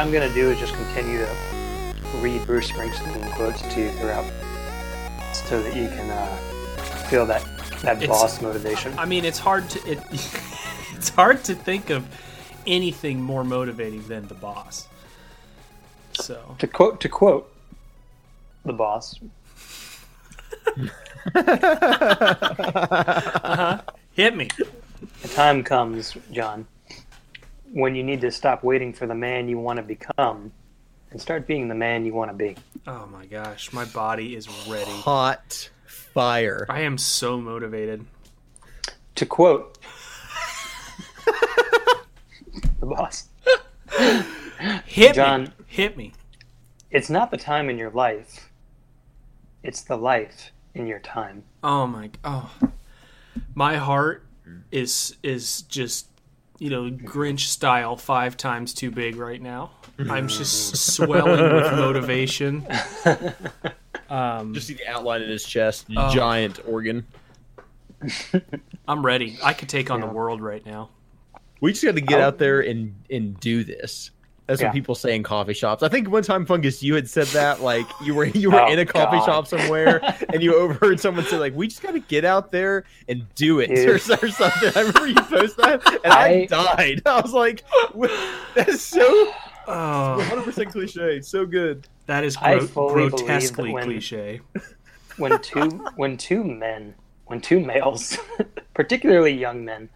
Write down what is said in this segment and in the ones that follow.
I'm going to do is just continue to read Bruce Springsteen quotes to you throughout so that you can feel that boss motivation. I mean, it's hard to think of anything more motivating than the boss. So to quote the boss. Hit me. The time comes, John, when you need to stop waiting for the man you want to become and start being the man you want to be. Oh my gosh, my body is ready. Hot fire. I am so motivated. To quote the boss. Hit me. It's not the time in your life. It's the life in your time. My heart is just, you know, Grinch style 5 times too big right now. I'm just swelling with motivation. Just see the outline in his chest, giant organ. I'm ready. I could take on the world right now. We just got to get out there and do this. That's what people say in coffee shops. I think one time, Fungus, you had said that, like you were in a coffee shop somewhere, and you overheard someone say, like, "We just got to get out there and do it," or something. I remember you post that, and I died. I was like, "That's so 100% cliche. So good." That is grotesquely cliche. When two males, particularly young men,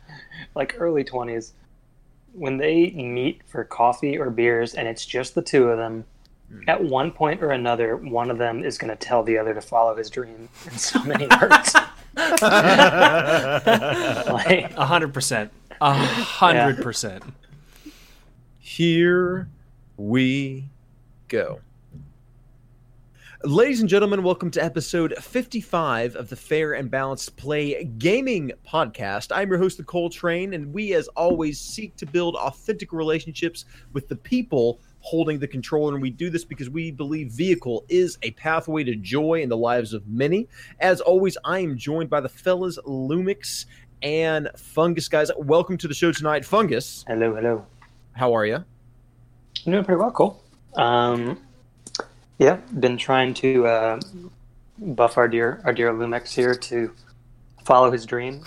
like early 20s. When they meet for coffee or beers and it's just the two of them, at one point or another, one of them is going to tell the other to follow his dream in so many words. 100%. 100%. Here we go. Ladies and gentlemen, welcome to episode 55 of the Fair and Balanced Play Gaming Podcast. I'm your host, the Coltrane, and we, as always, seek to build authentic relationships with the people holding the controller, and we do this because we believe vehicle is a pathway to joy in the lives of many. As always, I am joined by the fellas Lumix and Fungus. Guys, welcome to the show tonight. Fungus. Hello. How are you? I'm doing pretty well, Cole. Yeah, been trying to buff our dear Lumix here to follow his dream.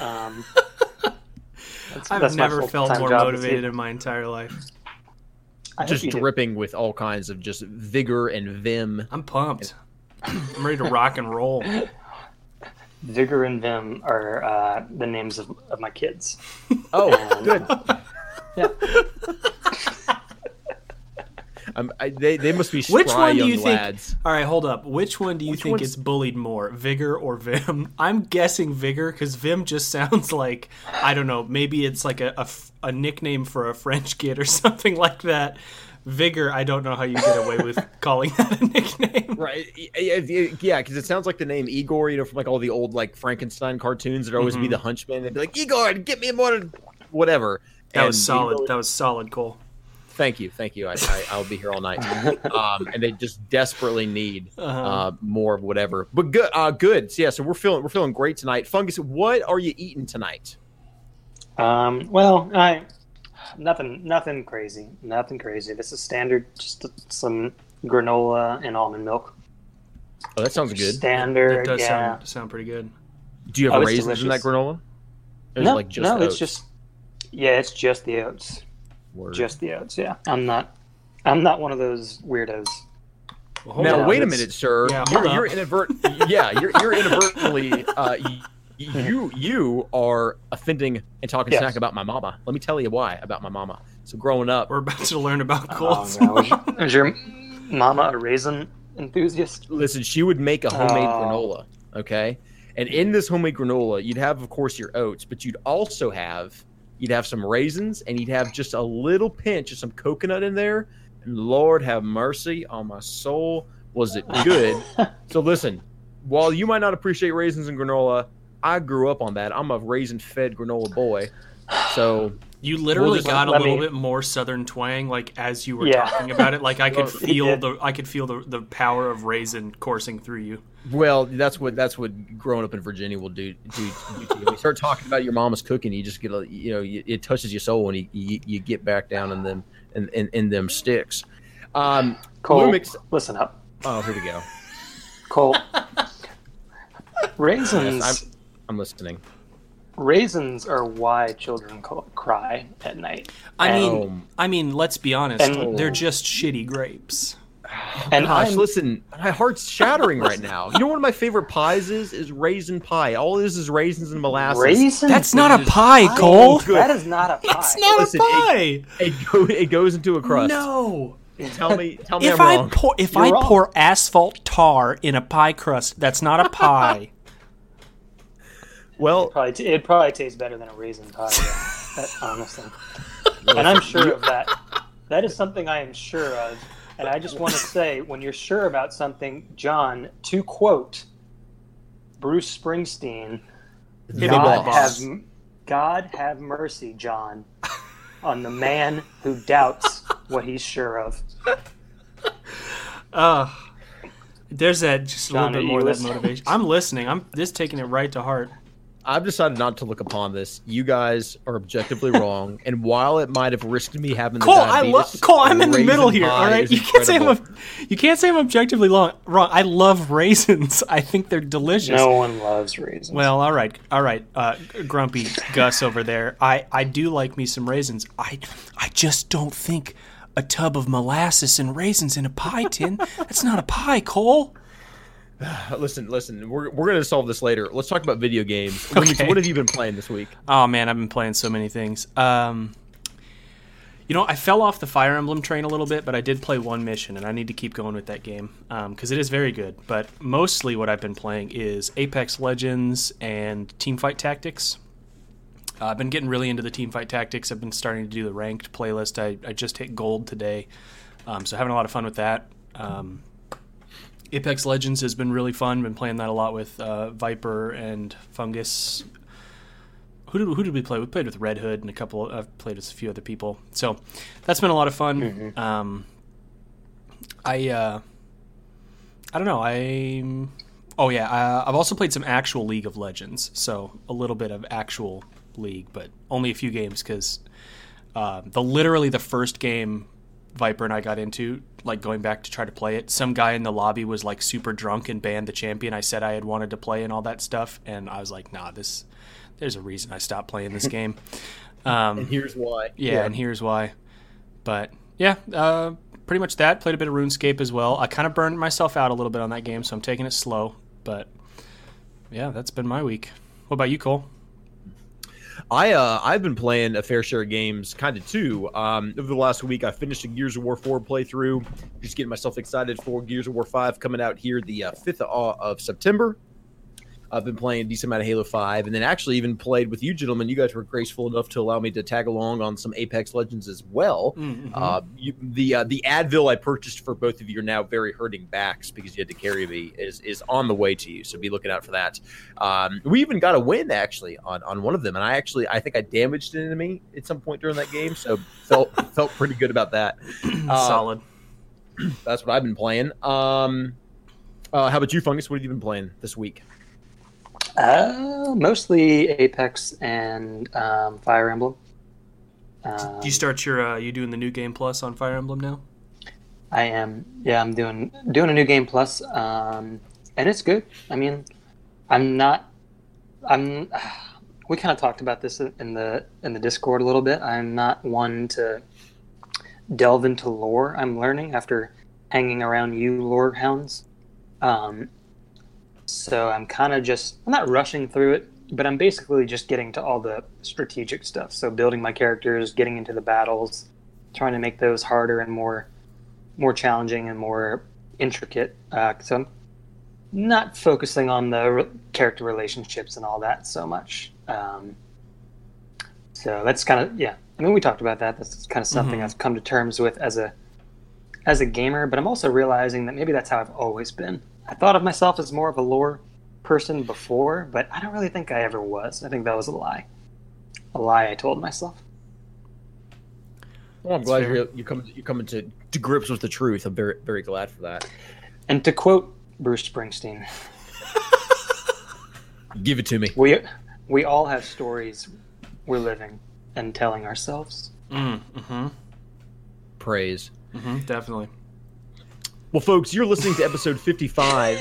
I've never felt more motivated in my entire life. Just dripping with all kinds of just vigor and vim. I'm pumped. I'm ready to rock and roll. Vigor and vim are the names of my kids. Oh, good. Yeah. They must be spry young lads. All right, hold up. Which one do you think gets bullied more, Vigor or Vim? I'm guessing Vigor, because Vim just sounds like, I don't know, maybe it's like a nickname for a French kid or something like that. Vigor, I don't know how you get away with calling that a nickname. Right, yeah, because it sounds like the name Igor, you know, from like all the old like Frankenstein cartoons that would always be the hunchman. They'd be like, Igor, get me more, whatever. That was solid, Cole. Thank you. I'll be here all night. And they just desperately need more of whatever. But good, good. So, yeah. So we're feeling great tonight. Fungus, what are you eating tonight? Nothing crazy. This is standard. Just some granola and almond milk. Oh, that sounds good. Standard. That does sound pretty good. Do you have raisins in that granola? It's just. Yeah, it's just the oats. Word. Just the oats, yeah. I'm not one of those weirdos. Well, now wait a minute, sir. Yeah, you're inadvertent. Yeah, you're inadvertently. You are offending and talking smack about my mama. Let me tell you why about my mama. So growing up, we're about to learn about Colt's mama. Is your mama a raisin enthusiast? Listen, she would make a homemade granola. Okay, and in this homemade granola, you'd have, of course, your oats, but you'd also have. You'd have some raisins, and you'd have just a little pinch of some coconut in there. And Lord have mercy on my soul. Was it good? So listen, while you might not appreciate raisins and granola, I grew up on that. I'm a raisin-fed granola boy. So you literally got a little bit more Southern twang, like as you were talking about it. Like I could feel the power of raisin coursing through you. Well, that's what growing up in Virginia will do to you. When you start talking about your mama's cooking, you just get it touches your soul, and you get back down in them in them sticks. Cole, listen up. Oh, here we go. Cole, raisins. Yes, I'm listening. Raisins are why children cry at night. I mean, let's be honest. And, they're just shitty grapes. And listen, my heart's shattering right now. You know, one of my favorite pies is raisin pie. All it is raisins and molasses. Raisin That's not a pie, Cole. That is not a pie. It's not a pie. It goes into a crust. No. Tell me if I'm wrong. If I pour asphalt tar in a pie crust, that's not a pie. Well, it probably tastes better than a raisin pie, honestly. And I'm sure of that. That is something I am sure of. And I just want to say, when you're sure about something, John, to quote Bruce Springsteen, God have mercy, John, on the man who doubts what he's sure of. There's that just a little bit more of that motivation. I'm listening. I'm just taking it right to heart. I've decided not to look upon this. You guys are objectively wrong, and while it might have risked me having the diabetes, Cole, I'm in the middle here. All right, you can't say I'm objectively wrong. I love raisins. I think they're delicious. No one loves raisins. Well, all right. Grumpy Gus over there. I do like me some raisins. I just don't think a tub of molasses and raisins in a pie tin. That's not a pie, Cole. Listen. We're gonna solve this later. Let's talk about video games. Okay. What have you been playing this week? Oh man, I've been playing so many things. You know, I fell off the Fire Emblem train a little bit, but I did play one mission, and I need to keep going with that game because it is very good. But mostly, what I've been playing is Apex Legends and Teamfight Tactics. I've been getting really into the Teamfight Tactics. I've been starting to do the ranked playlist. I just hit gold today, so having a lot of fun with that. Apex Legends has been really fun. Been playing that a lot with Viper and Fungus. Who did we play? We played with Red Hood and a couple. I've played with a few other people. So that's been a lot of fun. Mm-hmm. I don't know. I've also played some actual League of Legends. So a little bit of actual League, but only a few games because the first game Viper and I got into, like, going back to try to play it, some guy in the lobby was like super drunk and banned the champion I said I had wanted to play and all that stuff, and I was like, nah, there's a reason I stopped playing this game. And here's why. Yeah, and here's why. But yeah, pretty much that. Played a bit of RuneScape as well. I kind of burned myself out a little bit on that game, so I'm taking it slow. But yeah, that's been my week. What about you, Cole? I've been playing a fair share of games, kind of too. Over the last week, I finished a Gears of War 4 playthrough. Just getting myself excited for Gears of War 5 coming out here the 5th of September. I've been playing a decent amount of Halo 5, and then actually even played with you gentlemen. You guys were graceful enough to allow me to tag along on some Apex Legends as well. Mm-hmm. The Advil I purchased for both of your now very hurting backs because you had to carry me is on the way to you, so be looking out for that. We even got a win, actually, on one of them, and I think I damaged an enemy at some point during that game, so felt pretty good about that. Solid. That's what I've been playing. How about you, Fungus? What have you been playing this week? Mostly Apex and Fire Emblem. Do you start your? You doing the New Game Plus on Fire Emblem now? I am. Yeah, I'm doing a New Game Plus, and it's good. I mean, I'm not. I'm. We kind of talked about this in the Discord a little bit. I'm not one to delve into lore. I'm learning after hanging around you lore hounds. So I'm kind of just, I'm not rushing through it, but I'm basically just getting to all the strategic stuff. So building my characters, getting into the battles, trying to make those harder and more challenging and more intricate. So I'm not focusing on the character relationships and all that so much. So that's kind of, yeah. I mean, we talked about that. That's kind of something I've come to terms with as a gamer, but I'm also realizing that maybe that's how I've always been. I thought of myself as more of a lore person before, but I don't really think I ever was. I think that was a lie. A lie I told myself. Well, I'm glad you're coming to grips with the truth. I'm very, very glad for that. And to quote Bruce Springsteen. Give it to me. We all have stories we're living and telling ourselves. Mm-hmm. praise. Mm-hmm, definitely. Well, folks, you're listening to episode 55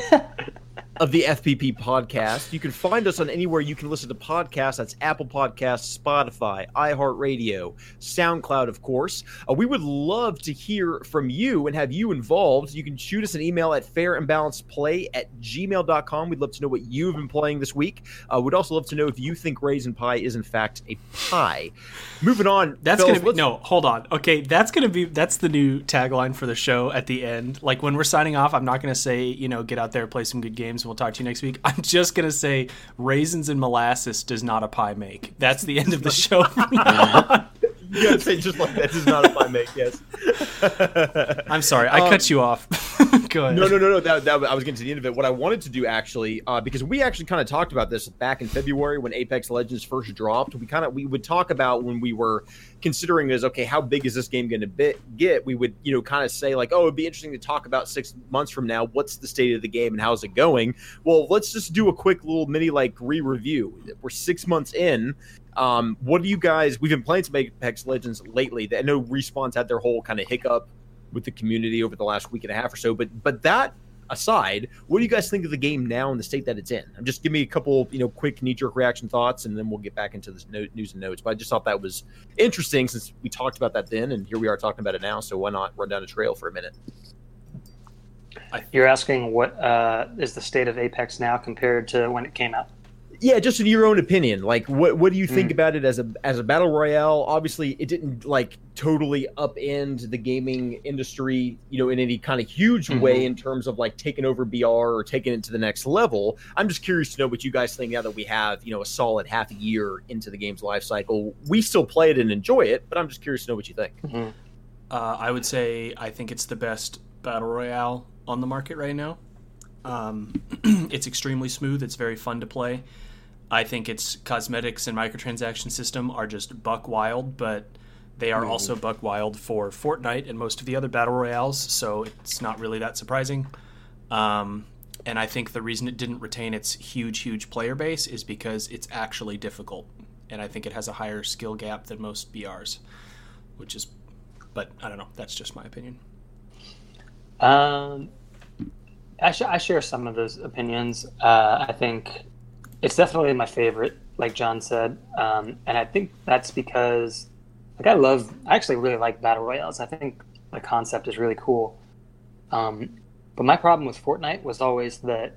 of the FPP podcast. You can find us on anywhere you can listen to podcasts. That's Apple Podcasts, Spotify, iHeartRadio, SoundCloud, of course. We would love to hear from you and have you involved. You can shoot us an email at fairambalanceplay@gmail.com. We'd love to know what you've been playing this week. We'd also love to know if you think raisin pie is, in fact, a pie. Moving on. That's going to be – no, hold on. Okay, that's the new tagline for the show at the end. Like, when we're signing off, I'm not going to say, you know, get out there, play some good games. We'll talk to you next week. I'm just going to say raisins and molasses does not a pie make. That's the end of the show from now on. You got to say just like that, does not a pie make, yes. I'm sorry. I cut you off. Go ahead. No. I was getting to the end of it. What I wanted to do, actually, because we actually kind of talked about this back in February when Apex Legends first dropped. We would talk about when we were considering is, okay, how big is this game going to get? We would, you know, kind of say like, oh, it'd be interesting to talk about 6 months from now. What's the state of the game and how's it going? Well, let's just do a quick little mini like re-review. We're 6 months in. What do you guys, we've been playing some Apex Legends lately. I know Respawn's had their whole kind of hiccup with the community over the last week and a half or so. But that aside, what do you guys think of the game now and the state that it's in? Just give me a couple, you know, quick knee-jerk reaction thoughts, and then we'll get back into the news and notes. But I just thought that was interesting since we talked about that then, and here we are talking about it now, so why not run down a trail for a minute? You're asking what is the state of Apex now compared to when it came out? Yeah, just in your own opinion, like what do you think about it as a battle royale? Obviously, it didn't like totally upend the gaming industry, you know, in any kind of huge way in terms of like taking over BR or taking it to the next level. I'm just curious to know what you guys think now that we have, you know, a solid half a year into the game's life cycle. We still play it and enjoy it, but I'm just curious to know what you think. Mm-hmm. I would say I think it's the best battle royale on the market right now. It's extremely smooth. It's very fun to play. I think its cosmetics and microtransaction system are just buck wild, but they are also buck wild for Fortnite and most of the other battle royales, so it's not really that surprising. And I think the reason it didn't retain its huge player base is because it's actually difficult, and I think it has a higher skill gap than most BRs, which is, but I don't know, that's just my opinion. I share some of those opinions. I think it's definitely my favorite, like John said, and I think that's because, like, I actually really like battle royales. I think the concept is really cool. But my problem with Fortnite was always that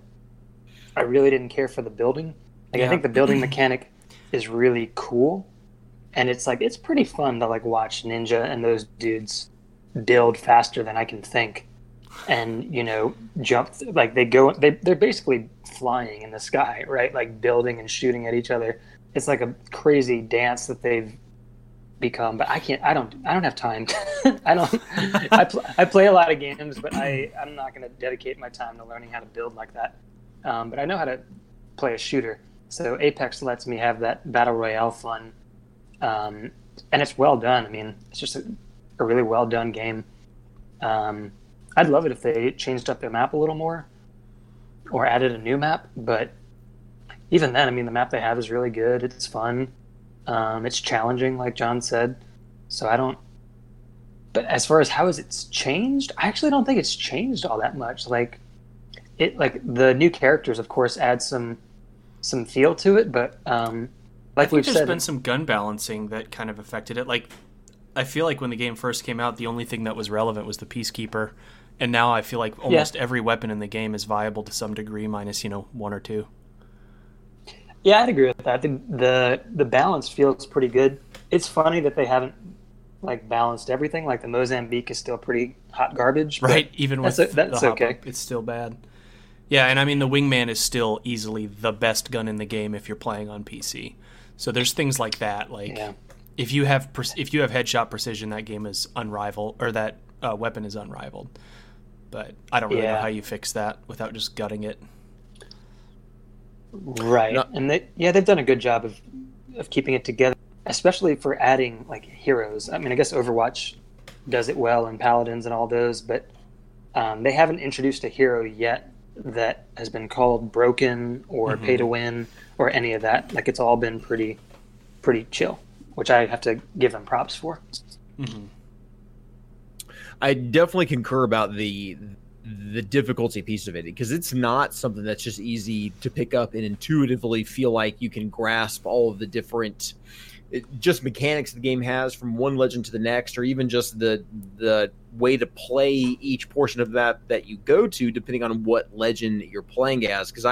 I really didn't care for the building. Like, yeah. I think the building mechanic is really cool, and it's like it's pretty fun to like watch Ninja and those dudes build faster than I can think, and, you know, jump, like they're basically flying in the sky, right? Like building and shooting at each other. It's like a crazy dance that they've become, but I don't have time. I play a lot of games, but I'm not going to dedicate my time to learning how to build like that. But I know how to play a shooter. So Apex lets me have that battle royale fun. And it's well done. I mean, it's just a really well done game. I'd love it if they changed up their map a little more or added a new map, but even then, I mean, the map they have is really good. It's fun. It's challenging, like John said. So but as far as how is it's changed, I actually don't think it's changed all that much. Like the new characters, of course, add some feel to it, but like we've said, there's been some gun balancing that kind of affected it. Like, I feel like when the game first came out, the only thing that was relevant was the Peacekeeper. And now I feel like almost every weapon in the game is viable to some degree, minus, you know, one or two. Yeah, I'd agree with that. The balance feels pretty good. It's funny that they haven't, like, balanced everything. Like, the Mozambique is still pretty hot garbage. Right, even with that's okay. It's still bad. Yeah, and I mean, the Wingman is still easily the best gun in the game if you're playing on PC. So there's things like that, like... Yeah. If you have headshot precision, that game is unrivaled, or that weapon is unrivaled. But I don't really know how you fix that without just gutting it. Right, and they've done a good job of keeping it together, especially for adding like heroes. I mean, I guess Overwatch does it well, and Paladins and all those, but they haven't introduced a hero yet that has been called broken or pay to win or any of that. Like, it's all been pretty chill, which I have to give them props for. Mm-hmm. I definitely concur about the difficulty piece of it, because it's not something that's just easy to pick up and intuitively feel like you can grasp all of the different just mechanics the game has from one legend to the next, or even just the way to play each portion of that you go to, depending on what legend you're playing as. Because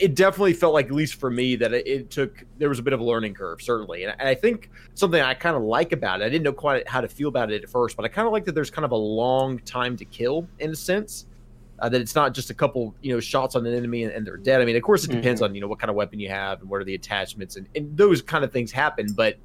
it definitely felt like, at least for me, that it took, there was a bit of a learning curve, certainly. And I think something I kind of like about it, I didn't know quite how to feel about it at first, but I kind of like that there's kind of a long time to kill, in a sense, that it's not just a couple, shots on an enemy and they're dead. I mean, of course it depends on, what kind of weapon you have and what are the attachments, and those kind of things happen. But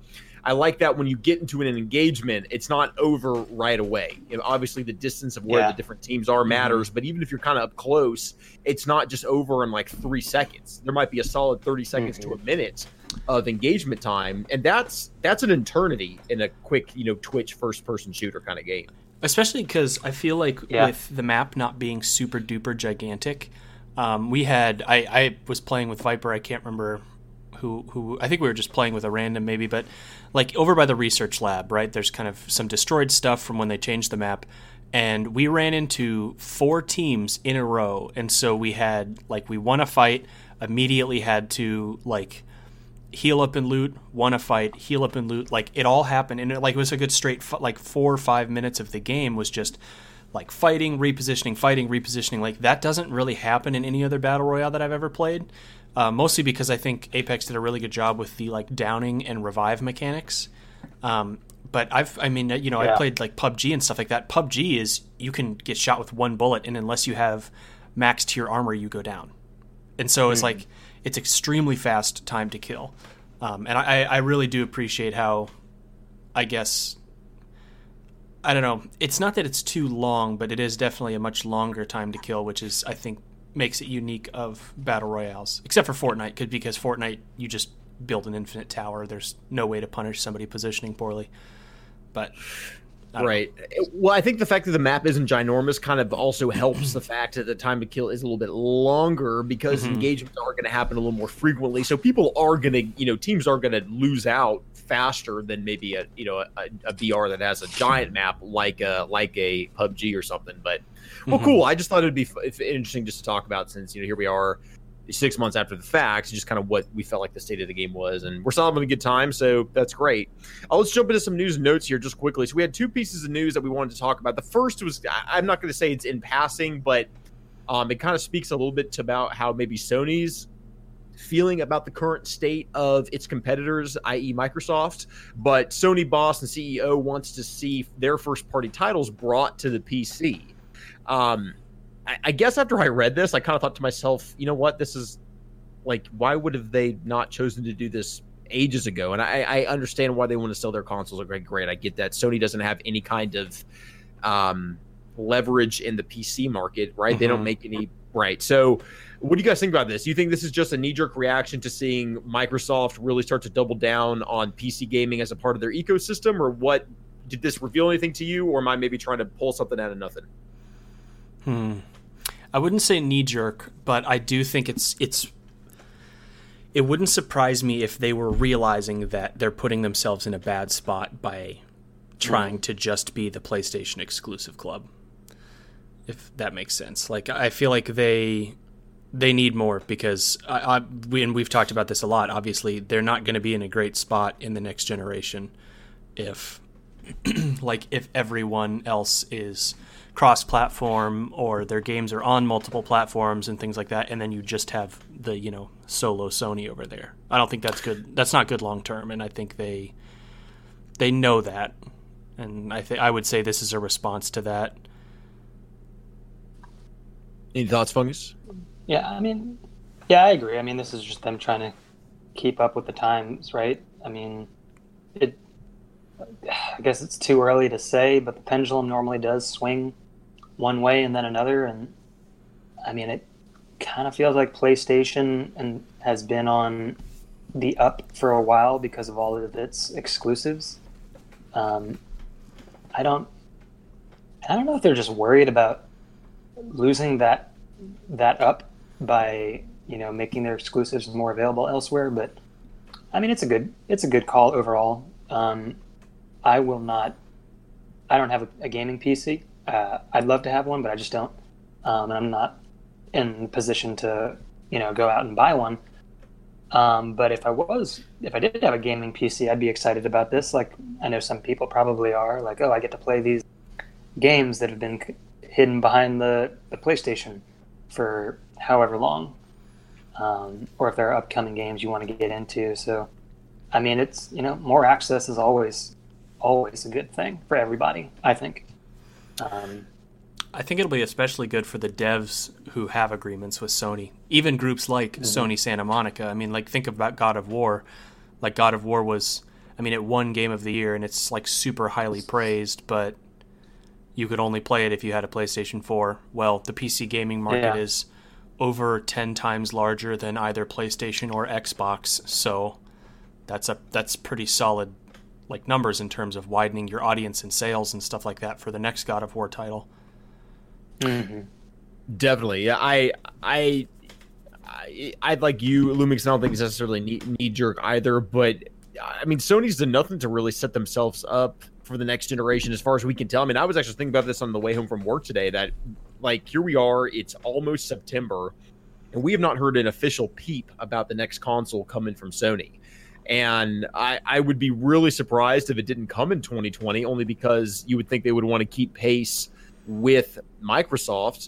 I like that when you get into an engagement, it's not over right away. Obviously, the distance of where the different teams are matters, but even if you're kind of up close, it's not just over in like 3 seconds. There might be a solid 30 seconds to a minute of engagement time, and that's an eternity in a quick, Twitch first-person shooter kind of game. Especially because I feel like with the map not being super-duper gigantic, I was playing with Viper, I can't remember... Who I think we were just playing with a random maybe, but like over by the research lab, right? There's kind of some destroyed stuff from when they changed the map, and we ran into 4 teams in a row, and so we had we won a fight, immediately had to heal up and loot, won a fight, heal up and loot, it all happened, and it was a good straight 4 or 5 minutes of the game was just fighting, repositioning, fighting, repositioning. That doesn't really happen in any other battle royale that I've ever played. Mostly because I think Apex did a really good job with the downing and revive mechanics. But I played PUBG and stuff like that. PUBG is you can get shot with one bullet, and unless you have max tier armor, you go down. And so it's it's extremely fast time to kill. And I really do appreciate how, I guess, I don't know. It's not that it's too long, but it is definitely a much longer time to kill, which is, I think, makes it unique of battle royales, except for Fortnite, because Fortnite, you just build an infinite tower. There's no way to punish somebody positioning poorly. But right. Well, I think the fact that the map isn't ginormous kind of also helps the fact that the time to kill is a little bit longer, because engagements are going to happen a little more frequently. So people are going to, teams are going to lose out faster than maybe a VR that has a giant map like a PUBG or something. But cool. I just thought it'd be interesting just to talk about, since here we are 6 months after the fact, just kind of what we felt like the state of the game was, and we're still having a good time, so that's great. Let's jump into some news and notes here just quickly. So we had 2 pieces of news that we wanted to talk about. The first was, I'm not going to say it's in passing, but it kind of speaks a little bit to about how maybe Sony's feeling about the current state of its competitors, i.e. Microsoft, but Sony boss and CEO wants to see their first-party titles brought to the PC. I guess after I read this, I kind of thought to myself, you know what, this is, why would have they not chosen to do this ages ago? And I understand why they want to sell their consoles. Great, I get that. Sony doesn't have any kind of leverage in the PC market, right? They don't make any... Right. So what do you guys think about this? Do you think this is just a knee-jerk reaction to seeing Microsoft really start to double down on PC gaming as a part of their ecosystem? Or what, did this reveal anything to you? Or am I maybe trying to pull something out of nothing? I wouldn't say knee-jerk, but I do think it wouldn't surprise me if they were realizing that they're putting themselves in a bad spot by trying to just be the PlayStation exclusive club, if that makes sense. I feel like they need more, because we've talked about this a lot. Obviously, they're not going to be in a great spot in the next generation if if everyone else is cross-platform, or their games are on multiple platforms and things like that, and then you just have the solo Sony over there. I don't think that's good. That's not good long term, and I think they know that, and I would say this is a response to that. Any thoughts, Fungus? I agree. This is just them trying to keep up with the times, right? I guess it's too early to say, but the pendulum normally does swing one way and then another, and it kind of feels like PlayStation and has been on the up for a while because of all of its exclusives. I don't know if they're just worried about losing that up by making their exclusives more available elsewhere, but it's a good call overall. I will not I don't have a gaming PC. I'd love to have one, but I just don't. And I'm not in position to, you know, go out and buy one. But if I did have a gaming PC, I'd be excited about this. Like, I know some people probably are, like, oh, I get to play these games that have been hidden behind the PlayStation for however long. Or if there are upcoming games you want to get into. So, I mean, it's, you know, more access is always a good thing for everybody, I think. I think it'll be especially good for the devs who have agreements with Sony. Even groups like Sony Santa Monica. I mean, like, think about God of War. Like, God of War was, I mean, it won Game of the Year, and it's, like, super highly praised, but you could only play it if you had a PlayStation 4. Well, the PC gaming market is over 10 times larger than either PlayStation or Xbox, so that's pretty solid, like, numbers in terms of widening your audience and sales and stuff like that for the next God of War title. Mm-hmm. Definitely. I'd like you, Lumix, I don't think it's necessarily knee-jerk either, but I mean, Sony's done nothing to really set themselves up for the next generation as far as we can tell. I mean, I was actually thinking about this on the way home from work today, that, like, here we are, it's almost September, and we have not heard an official peep about the next console coming from Sony. And I would be really surprised if it didn't come in 2020, only because you would think they would want to keep pace with Microsoft.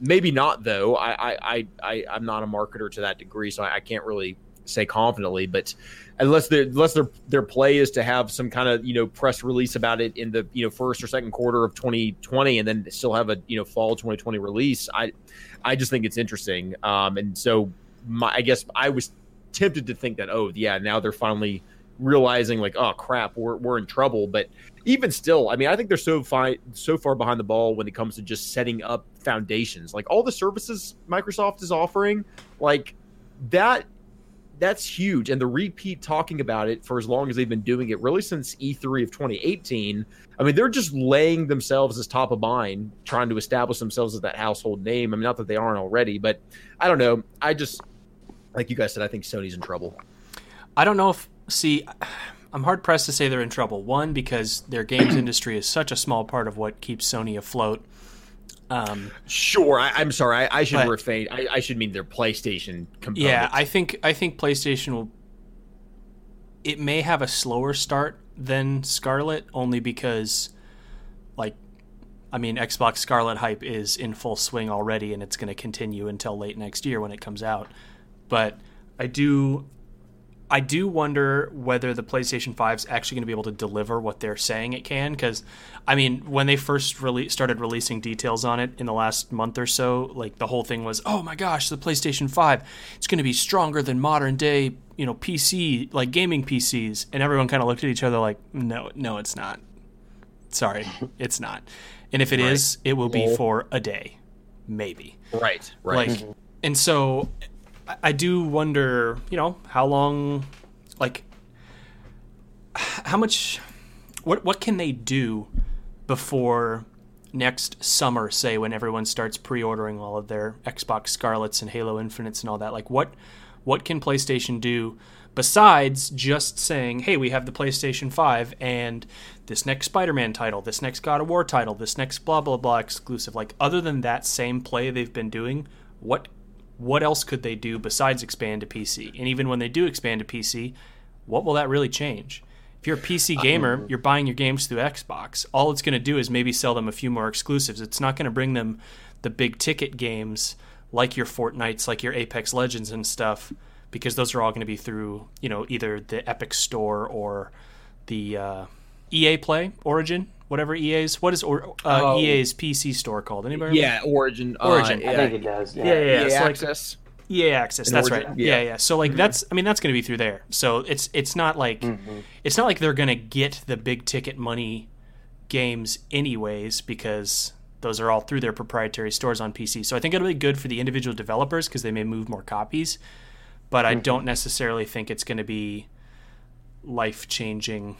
Maybe not, though. I'm not a marketer to that degree, so I can't really say confidently, but unless their play is to have some kind of, you know, press release about it in the, you know, first or second quarter of 2020, and then still have a, you know, fall 2020 release, I just think it's interesting. And so I guess I was tempted to think that, oh yeah, now they're finally realizing, like, oh crap, we're in trouble. But even still, I mean, I think they're so far behind the ball when it comes to just setting up foundations. Like, all the services Microsoft is offering, like, that's huge. And the repeat talking about it for as long as they've been doing it, really since E3 of 2018, I mean, they're just laying themselves as top of mind, trying to establish themselves as that household name. I mean, not that they aren't already, but I don't know. I just, like you guys said, I think Sony's in trouble. I don't know if, see, I'm hard-pressed to say they're in trouble. One, because their games industry is such a small part of what keeps Sony afloat. Sure, I'm sorry. I should refrain. I should mean their PlayStation component. Yeah, I think PlayStation will. It may have a slower start than Scarlet, only because, like, I mean, Xbox Scarlet hype is in full swing already, and it's going to continue until late next year when it comes out. But I do wonder whether the PlayStation 5 is actually going to be able to deliver what they're saying it can, because, I mean, when they first started releasing details on it in the last month or so, like, the whole thing was, oh my gosh, the PlayStation 5, it's going to be stronger than modern day, you know, PC, like, gaming PCs, and everyone kind of looked at each other like, no, it's not. Sorry, it's not. And if it is, it will be for a day, maybe. Right. Like, and so I do wonder, you know, how long, like, how much, what can they do before next summer, say, when everyone starts pre-ordering all of their Xbox Scarlets and Halo Infinites and all that? Like, what can PlayStation do besides just saying, hey, we have the PlayStation 5 and this next Spider-Man title, this next God of War title, this next blah, blah, blah exclusive? Like, other than that same play they've been doing, what else could they do besides expand to PC? And even when they do expand to PC, what will that really change? If you're a PC gamer, you're buying your games through Xbox. All it's going to do is maybe sell them a few more exclusives. It's not going to bring them the big ticket games like your Fortnites, like your Apex Legends and stuff, because those are all going to be through, you know, either the Epic Store or the EA Play, Origin, whatever EA's, EA's PC store called? Anybody? Yeah, Origin. Origin. I think it does. Yeah. EA Access. EA Access. That's Origin. Right. Yeah. So, like, that's, I mean, that's going to be through there. So it's not like it's not like they're going to get the big ticket money games anyways, because those are all through their proprietary stores on PC. So I think it'll be good for the individual developers because they may move more copies, but I don't necessarily think it's going to be life changing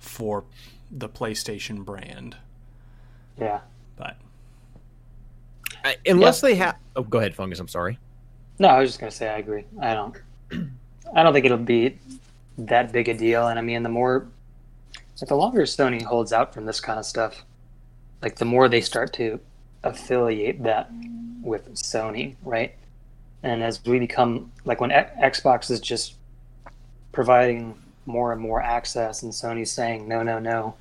for the PlayStation brand. Yeah. But unless they have, oh, go ahead, Fungus. I'm sorry. No, I was just going to say, I agree. I don't think it'll be that big a deal. And I mean, the more, Like, the longer Sony holds out from this kind of stuff, like, the more they start to affiliate that with Sony, right? And as we become, like, when Xbox is just providing more and more access and Sony's saying no, no, no,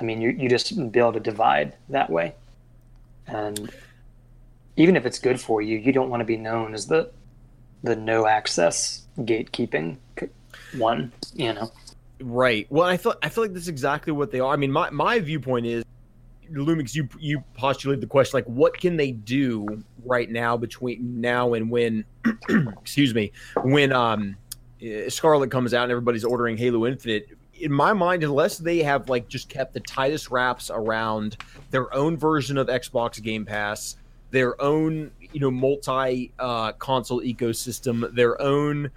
I mean, you just build a divide that way. And even if it's good for you, you don't want to be known as the no access gatekeeping one, you know? Right. Well, I feel like that's exactly what they are. I mean, my viewpoint is, Lumix, you postulate the question, like, what can they do right now between now and when, excuse me, when Scarlet comes out and everybody's ordering Halo Infinite? In my mind, unless they have, like, just kept the tightest wraps around their own version of Xbox Game Pass, their own, you know, multi-console ecosystem, their own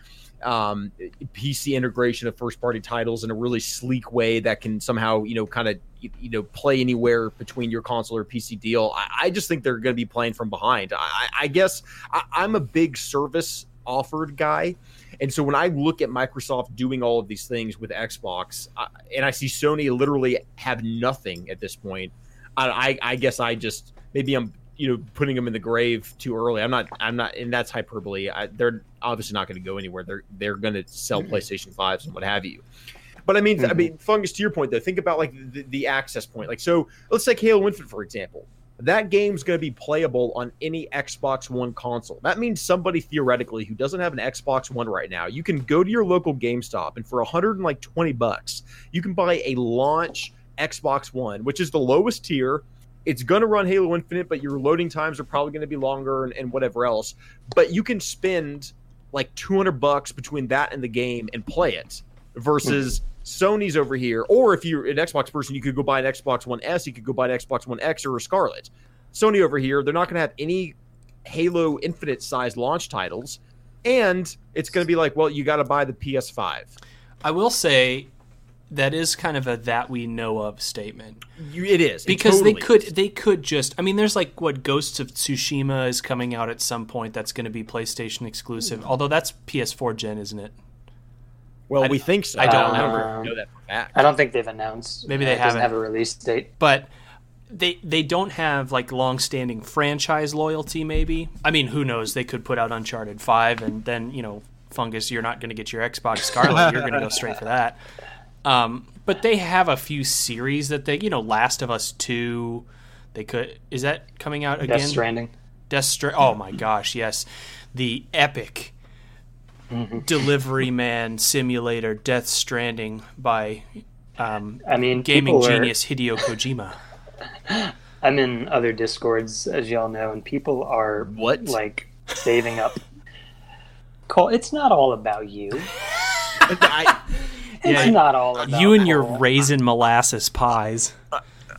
PC integration of first-party titles in a really sleek way that can somehow, you know, kind of, you know, play anywhere between your console or PC deal, I just think they're going to be playing from behind. I guess I'm a big service offered guy. And so when I look at Microsoft doing all of these things with Xbox, and I see Sony literally have nothing at this point, I guess maybe I'm, you know, putting them in the grave too early. I'm not, and that's hyperbole. They're obviously not going to go anywhere. They're going to sell PlayStation 5s and what have you. But I mean, Fungus, to your point though, think about like the access point. Like, so let's take Halo Infinite, for example. That game's going to be playable on any Xbox One console. That means somebody theoretically who doesn't have an Xbox One right now, you can go to your local GameStop and for $120, you can buy a launch Xbox One, which is the lowest tier. It's going to run Halo Infinite, but your loading times are probably going to be longer and whatever else. But you can spend like $200 between that and the game and play it versus Sony's over here, or if you're an Xbox person, you could go buy an Xbox One S, you could go buy an Xbox One X or a Scarlet. Sony over here, they're not going to have any Halo Infinite sized launch titles, and it's going to be like, well, you got to buy the PS5. I will say that is kind of a that we know of statement. It is. Because they could just, I mean, there's like what Ghosts of Tsushima is coming out at some point that's going to be PlayStation exclusive, although that's PS4 gen, isn't it? Well, we think so. I don't remember. Know that for a fact. I don't think they've announced. Maybe they haven't. Doesn't have a release date. But they don't have like long-standing franchise loyalty. Maybe, I mean, who knows? They could put out Uncharted 5, and then, you know, Fungus, you're not going to get your Xbox Scarlet. You're going to go straight for that. But they have a few series that they, you know, Last of Us 2. They could. Is that coming out again? Death Stranding. Oh my gosh! Yes, the epic. Delivery Man Simulator Death Stranding by gaming genius Hideo Kojima. I'm in other Discords, as y'all know, and people are like saving up. Cole, it's not all about you. Not all about you and Cole. Your raisin molasses pies.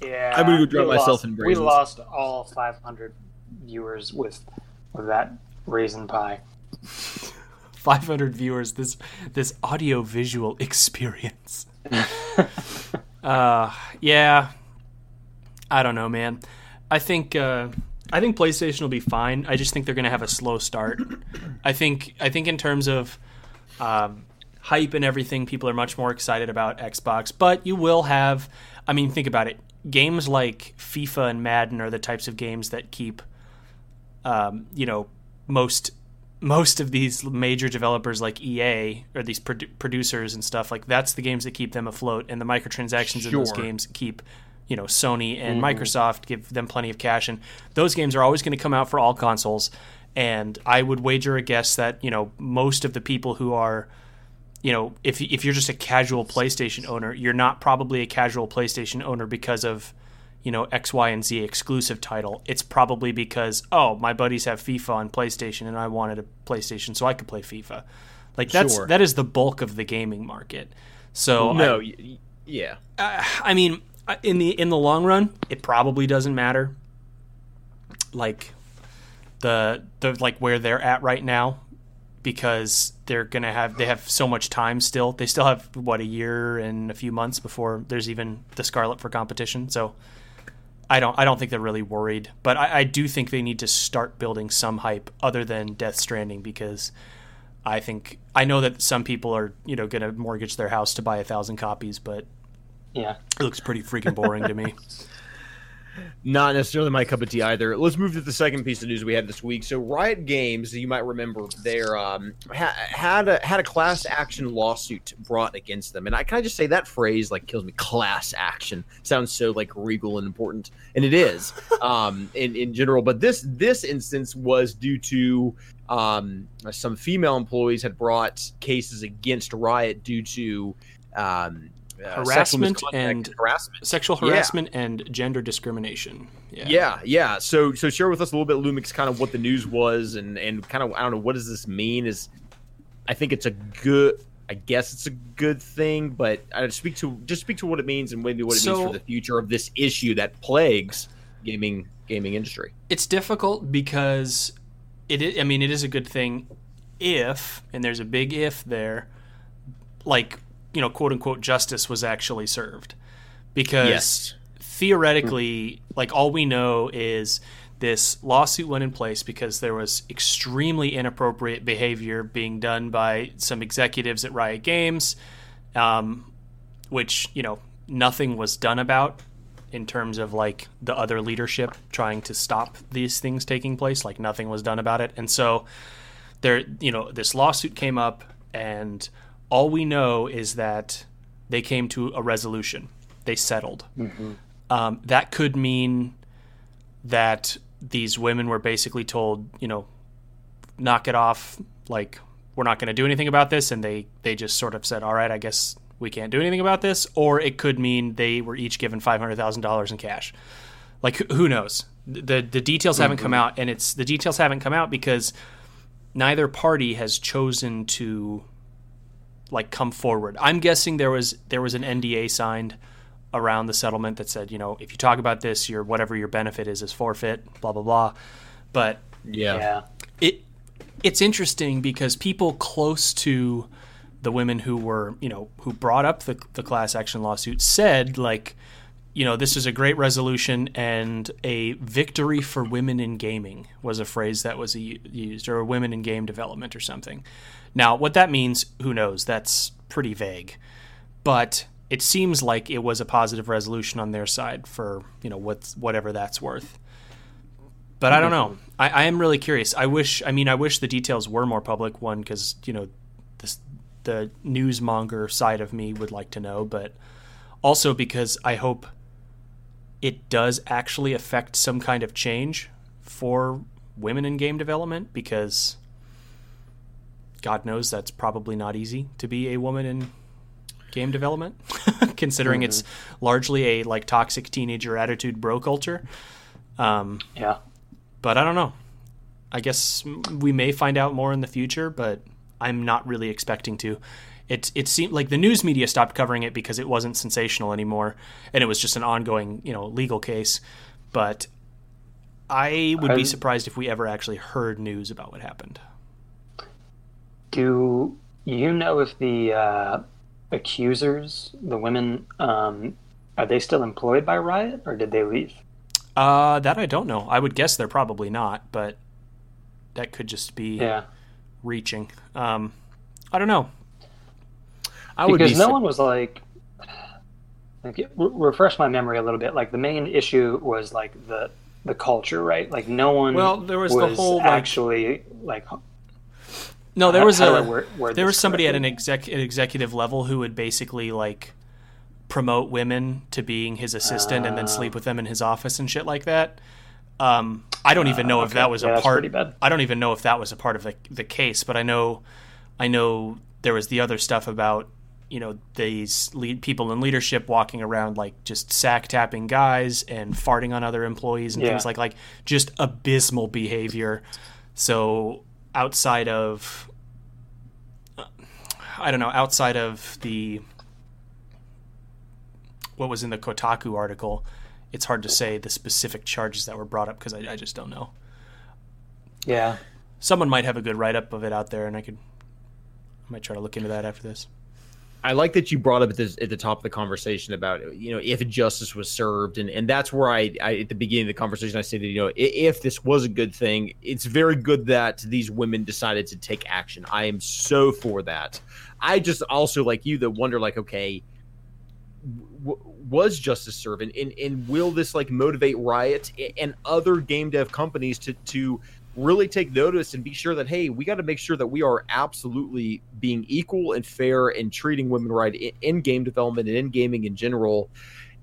Yeah, I'm gonna go drown myself in raisins. We lost all 500 viewers with that raisin pie. 500 viewers, this audio-visual experience. Yeah, I don't know, man. I think PlayStation will be fine. I just think they're going to have a slow start. I think in terms of hype and everything, people are much more excited about Xbox. But you will have, I mean, think about it. Games like FIFA and Madden are the types of games that keep, you know, most of these major developers like EA or these producers and stuff, like, that's the games that keep them afloat, and the microtransactions in those games keep, you know, Sony and Microsoft, give them plenty of cash, and those games are always going to come out for all consoles. And I would wager a guess that, you know, most of the people who are, you know, if you're just a casual PlayStation owner, you're not probably a casual PlayStation owner because of, you know, X, Y, and Z exclusive title. It's probably because, oh, my buddies have FIFA on PlayStation and I wanted a PlayStation so I could play FIFA. Like, that is the bulk of the gaming market. So I mean, in the long run, it probably doesn't matter. Like the like where they're at right now, because they have so much time still. They still have a year and a few months before there's even the Scarlet for competition. So I don't think they're really worried, but I do think they need to start building some hype other than Death Stranding, because I know that some people are, you know, going to mortgage their house to buy 1,000 copies, but Yeah. It looks pretty freaking boring to me. Not necessarily my cup of tea either. Let's move to the second piece of news we had this week. So Riot Games, you might remember, they're had a class action lawsuit brought against them. And I kind of just say that phrase like kills me. Class action sounds so like regal and important, and it is in general. But this instance was due to some female employees had brought cases against Riot due to. Sexual harassment and gender discrimination. Yeah. So share with us a little bit, Lumix, kind of what the news was and kind of, I don't know, what does this mean? I guess it's a good thing, but speak to what it means and maybe what it means for the future of this issue that plagues gaming industry. It's difficult because it is a good thing if, and there's a big if there, like, you know, quote unquote justice was actually served, because theoretically, like, all we know is this lawsuit went in place because there was extremely inappropriate behavior being done by some executives at Riot Games, which, you know, nothing was done about in terms of like the other leadership trying to stop these things taking place. Like, nothing was done about it. And so there, you know, this lawsuit came up, and all we know is that they came to a resolution. They settled. Mm-hmm. That could mean that these women were basically told, you know, knock it off. Like, we're not going to do anything about this. And they just sort of said, all right, I guess we can't do anything about this. Or it could mean they were each given $500,000 in cash. Like, who knows? The details haven't come out. And the details haven't come out because neither party has chosen to like come forward. I'm guessing there was an NDA signed around the settlement that said, you know, if you talk about this, your whatever your benefit is forfeit, blah blah blah. But yeah. It's interesting because people close to the women who were, you know, who brought up the class action lawsuit said, like, you know, this is a great resolution and a victory for women in gaming was a phrase that was used, or women in game development or something. Now, what that means, who knows? That's pretty vague. But it seems like it was a positive resolution on their side for, you know, whatever that's worth. But I don't know. I am really curious. I wish the details were more public, one, because, you know, the newsmonger side of me would like to know, but also because I hope it does actually affect some kind of change for women in game development, because God knows that's probably not easy to be a woman in game development, considering it's largely a like toxic teenager attitude bro culture. Yeah. But I don't know. I guess we may find out more in the future, but I'm not really expecting to. It seemed like the news media stopped covering it because it wasn't sensational anymore, and it was just an ongoing, you know, legal case. But I would be surprised if we ever actually heard news about what happened. Do you know if the accusers, the women, are they still employed by Riot, or did they leave? That I don't know. I would guess they're probably not, but that could just be reaching. I don't know. One was like refresh my memory a little bit. Like, the main issue was like the culture, right? Like, no one. Well, there was the whole actually like no, there was somebody at an executive level who would basically like promote women to being his assistant and then sleep with them in his office and shit like that. I don't even know if that was a part. I don't even know if that was a part of the case, but I know there was the other stuff about, you know, these people in leadership walking around like just sack tapping guys and farting on other employees and things like just abysmal behavior. So outside of the what was in the Kotaku article, it's hard to say the specific charges that were brought up because I just don't know. Yeah, someone might have a good write-up of it out there, and I might try to look into that after this. I like that you brought up at the top of the conversation about, you know, if justice was served. And that's where I at the beginning of the conversation, I said that, you know, if this was a good thing, it's very good that these women decided to take action. I am so for that. I just also, like you, that wonder, like, okay, was just a servant, and will this like motivate Riot and other game dev companies to really take notice and be sure that, hey, we got to make sure that we are absolutely being equal and fair and treating women right in game development and in gaming in general.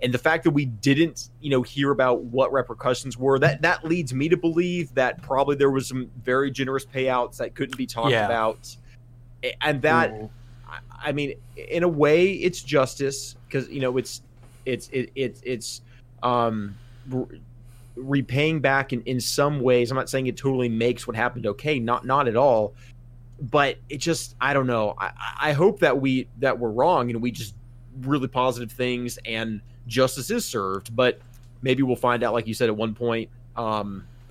And the fact that we didn't, you know, hear about what repercussions were, that leads me to believe that probably there was some very generous payouts that couldn't be talked about. And that, I mean, in a way it's justice, because, you know, repaying back in some ways. I'm not saying it totally makes what happened okay, not at all, but it just, I don't know. I hope that we're wrong and we just really positive things and justice is served, but maybe we'll find out, like you said, at one point. But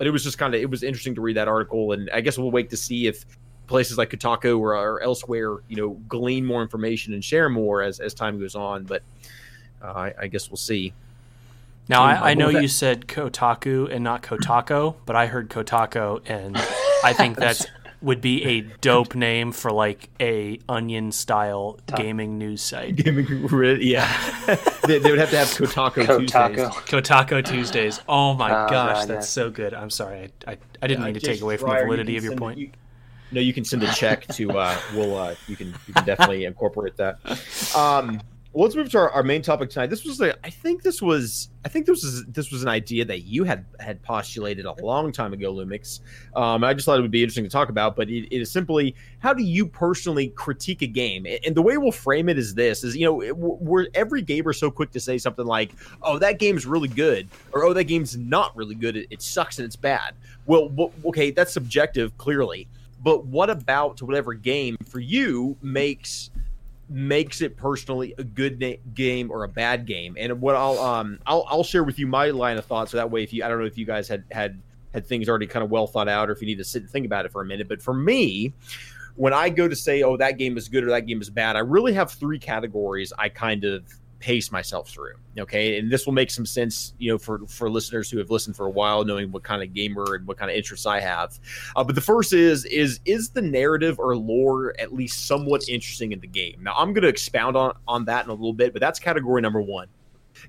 it was just it was interesting to read that article, and I guess we'll wait to see if places like Kotaku or elsewhere, you know, glean more information and share more as time goes on. But I guess we'll see. Now, I know you said Kotaku and not Kotako, but I heard Kotaku, and I think that would be a dope name for like a Onion-style gaming news site. Yeah. they would have to have Kotaku Tuesdays. Kotaku Tuesdays. Oh, my gosh. Man, that's so good. I'm sorry. I didn't mean to take away from the validity of your point. You can send a check to you can definitely incorporate that. Well, let's move to our main topic tonight. I think this was an idea that you had postulated a long time ago, Lumix. I just thought it would be interesting to talk about, but it is simply, how do you personally critique a game? And the way we'll frame it is this, is, you know, every gamer's so quick to say something like, oh, that game's really good, or oh, that game's not really good, it sucks and it's bad. Well, okay, that's subjective, clearly. But what about whatever game for you makes it personally a good game or a bad game? And what I'll share with you my line of thought, so that way, if you, I don't know if you guys had things already kind of well thought out, or if you need to sit and think about it for a minute. But for me, when I go to say, oh, that game is good or that game is bad, I really have three categories I kind of pace myself through. Okay, and this will make some sense, you know, for listeners who have listened for a while, knowing what kind of gamer and what kind of interests I have. But the first is the narrative or lore at least somewhat interesting in the game? Now, I'm going to expound on that in a little bit, but that's category number one.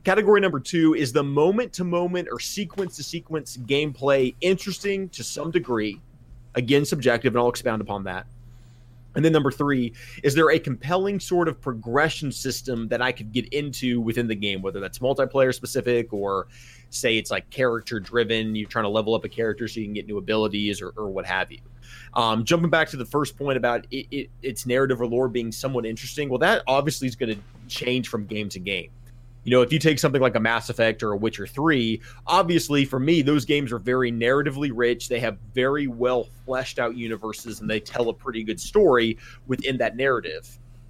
Category number two is the moment-to-moment or sequence-to-sequence gameplay interesting to some degree. Again, subjective, and I'll expound upon that. And then number three, is there a compelling sort of progression system that I could get into within the game, whether that's multiplayer specific or say it's like character driven, you're trying to level up a character so you can get new abilities or what have you. Jumping back to the first point about its narrative or lore being somewhat interesting, well, that obviously is going to change from game to game. You know, if you take something like a Mass Effect or a Witcher 3, obviously for me, those games are very narratively rich. They have very well fleshed out universes, and they tell a pretty good story within that narrative.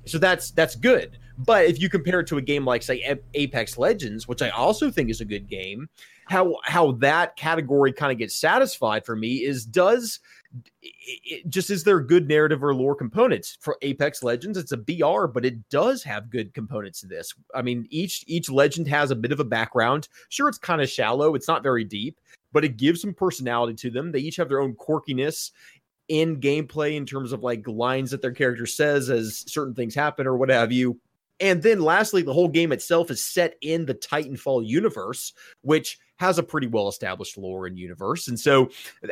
So that's good. But if you compare it to a game like, say, Apex Legends, which I also think is a good game, how that category kind of gets satisfied for me is, is there good narrative or lore components? For Apex Legends, it's a BR, but it does have good components to this. I mean, each legend has a bit of a background. Sure, it's kind of shallow, it's not very deep, but it gives some personality to them. They each have their own quirkiness in gameplay in terms of like lines that their character says as certain things happen or what have you. And then lastly, the whole game itself is set in the Titanfall universe, which has a pretty well-established lore and universe. And so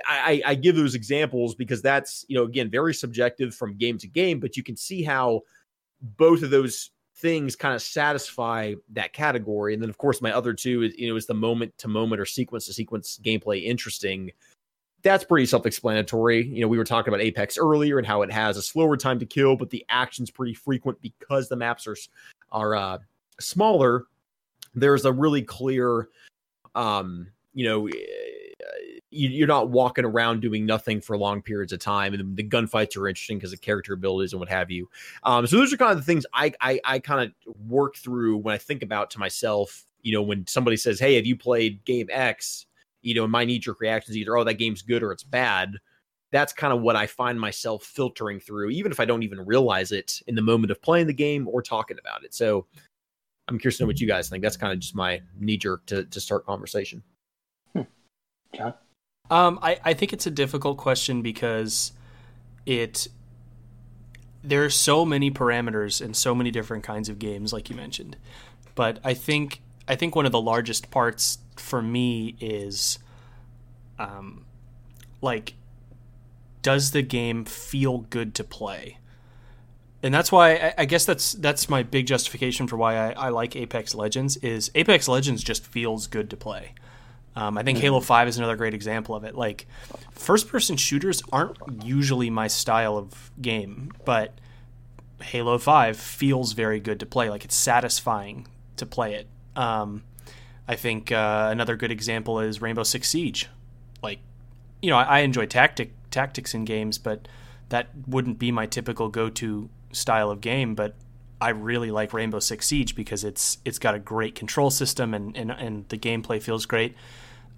I give those examples because that's, you know, again, very subjective from game to game, but you can see how both of those things kind of satisfy that category. And then, of course, my other two is, you know, is the moment-to-moment or sequence-to-sequence gameplay interesting. That's pretty self-explanatory. You know, we were talking about Apex earlier and how it has a slower time to kill, but the action's pretty frequent because the maps are smaller. There's a really clear, you know, you're not walking around doing nothing for long periods of time, and the gunfights are interesting because of character abilities and what have you. So those are kind of the things I kind of work through when I think about to myself, you know, when somebody says, hey, have you played game X? You know, my knee-jerk reactions either, oh, that game's good or it's bad. That's kind of what I find myself filtering through, even if I don't even realize it in the moment of playing the game or talking about it. So I'm curious to know what you guys think. That's kind of just my knee-jerk to start conversation. John? I think it's a difficult question because there are so many parameters and so many different kinds of games, like you mentioned. But I think one of the largest parts for me is, does the game feel good to play? And that's why I guess that's my big justification for why I like Apex Legends, is Apex Legends just feels good to play. I think Halo 5 is another great example of it. Like, first-person shooters aren't usually my style of game, but Halo 5 feels very good to play. Like, it's satisfying to play it. I think another good example is Rainbow Six Siege. Like, you know, I enjoy tactics in games, but that wouldn't be my typical go-to style of game. But I really like Rainbow Six Siege because it's got a great control system and the gameplay feels great.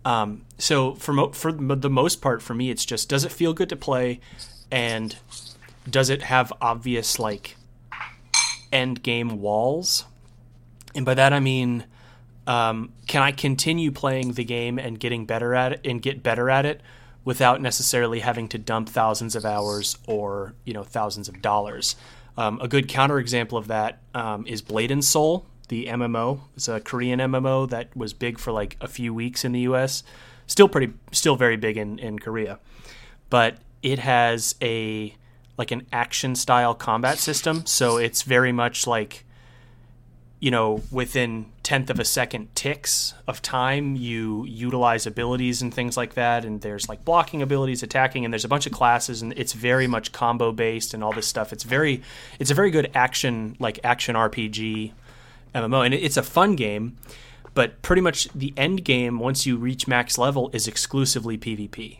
So for the most part, for me, it's just, does it feel good to play, and does it have obvious end game walls? And by that I mean, can I continue playing the game and get better at it without necessarily having to dump thousands of hours or thousands of dollars? A good counterexample of that is Blade and Soul, the MMO. It's a Korean MMO that was big for a few weeks in the U.S. Still very big in Korea, but it has an action style combat system. So it's very much within tenth of a second ticks of time, you utilize abilities and things like that. And there's blocking abilities, attacking, and there's a bunch of classes, and it's very much combo based and all this stuff. It's a very good action RPG MMO. And it's a fun game, but pretty much the end game, once you reach max level, is exclusively PvP.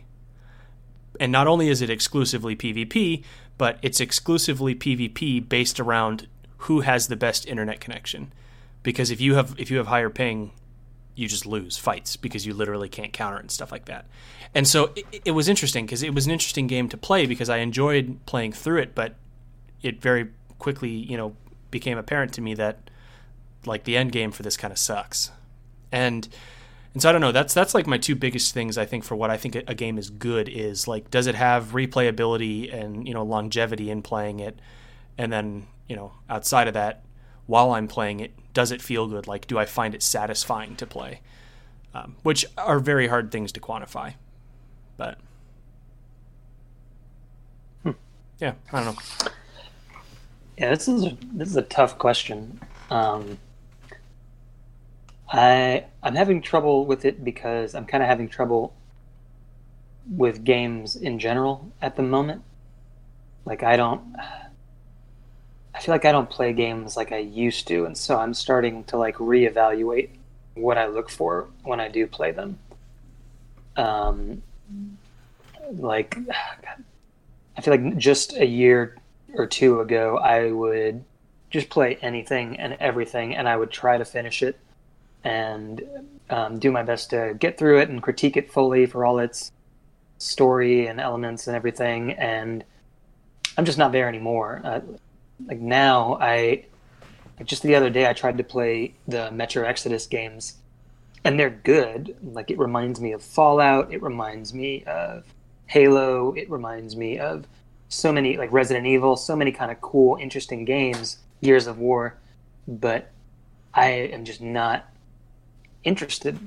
And not only is it exclusively PvP, but it's exclusively PvP based around who has the best internet connection. Because if you have higher ping, you just lose fights because you literally can't counter and stuff like that. And so it was interesting, because it was an interesting game to play because I enjoyed playing through it, but it very quickly, became apparent to me that the end game for this kind of sucks. And so I don't know, that's my two biggest things, I think, for what I think a game is good is, does it have replayability and, longevity in playing it? And then, outside of that, while I'm playing it, does it feel good? Do I find it satisfying to play? Which are very hard things to quantify. But yeah, I don't know. Yeah, this is a tough question. I'm having trouble with it because I'm kind of having trouble with games in general at the moment. I feel like I don't play games like I used to, and so I'm starting to reevaluate what I look for when I do play them. I feel like just a year or two ago, I would just play anything and everything, and I would try to finish it and do my best to get through it and critique it fully for all its story and elements and everything. And I'm just not there anymore. Now, just the other day, I tried to play the Metro Exodus games, and they're good. It reminds me of Fallout. It reminds me of Halo. It reminds me of so many, Resident Evil, so many kind of cool, interesting games, Gears of War. But I am just not interested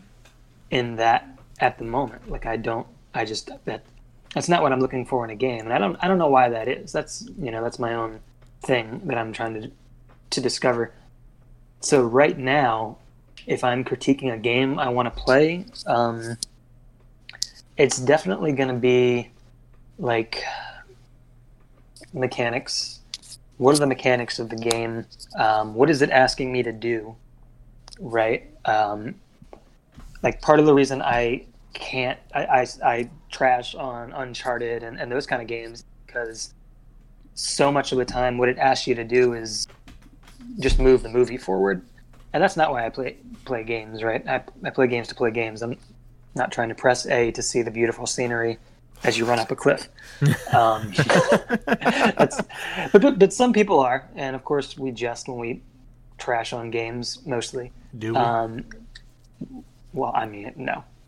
in that at the moment. That's not what I'm looking for in a game. And I don't know why that is. That's my own thing that I'm trying to discover. So right now, if I'm critiquing a game I want to play, it's definitely going to be mechanics. What are the mechanics of the game? What is it asking me to do? Right? Part of the reason I trash on Uncharted and those kind of games, because so much of the time what it asks you to do is just move the movie forward. And that's not why I play games, right? I play games to play games. I'm not trying to press A to see the beautiful scenery as you run up a cliff. But some people are. And, of course, we jest when we trash on games, mostly. Do we?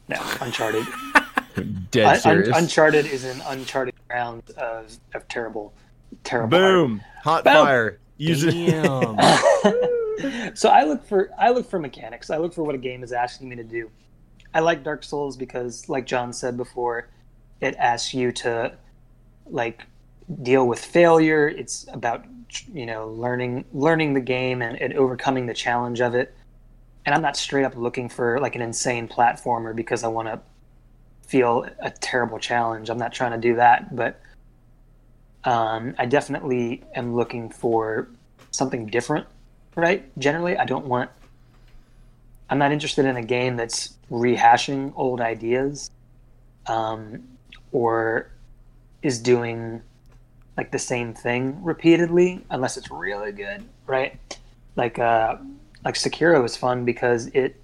No. Uncharted. Dead serious. Uncharted is an uncharted round of terrible. Boom! Hot fire. Use it. So I look for mechanics. I look for what a game is asking me to do. I like Dark Souls because, like John said before, it asks you to like deal with failure. It's about, you know, learning the game and overcoming the challenge of it. And I'm not straight up looking for like an insane platformer because I want to feel a terrible challenge. I'm not trying to do that, but I definitely am looking for something different, right? Generally, I'm not interested in a game that's rehashing old ideas or is doing like the same thing repeatedly unless it's really good, right? Like Sekiro is fun because it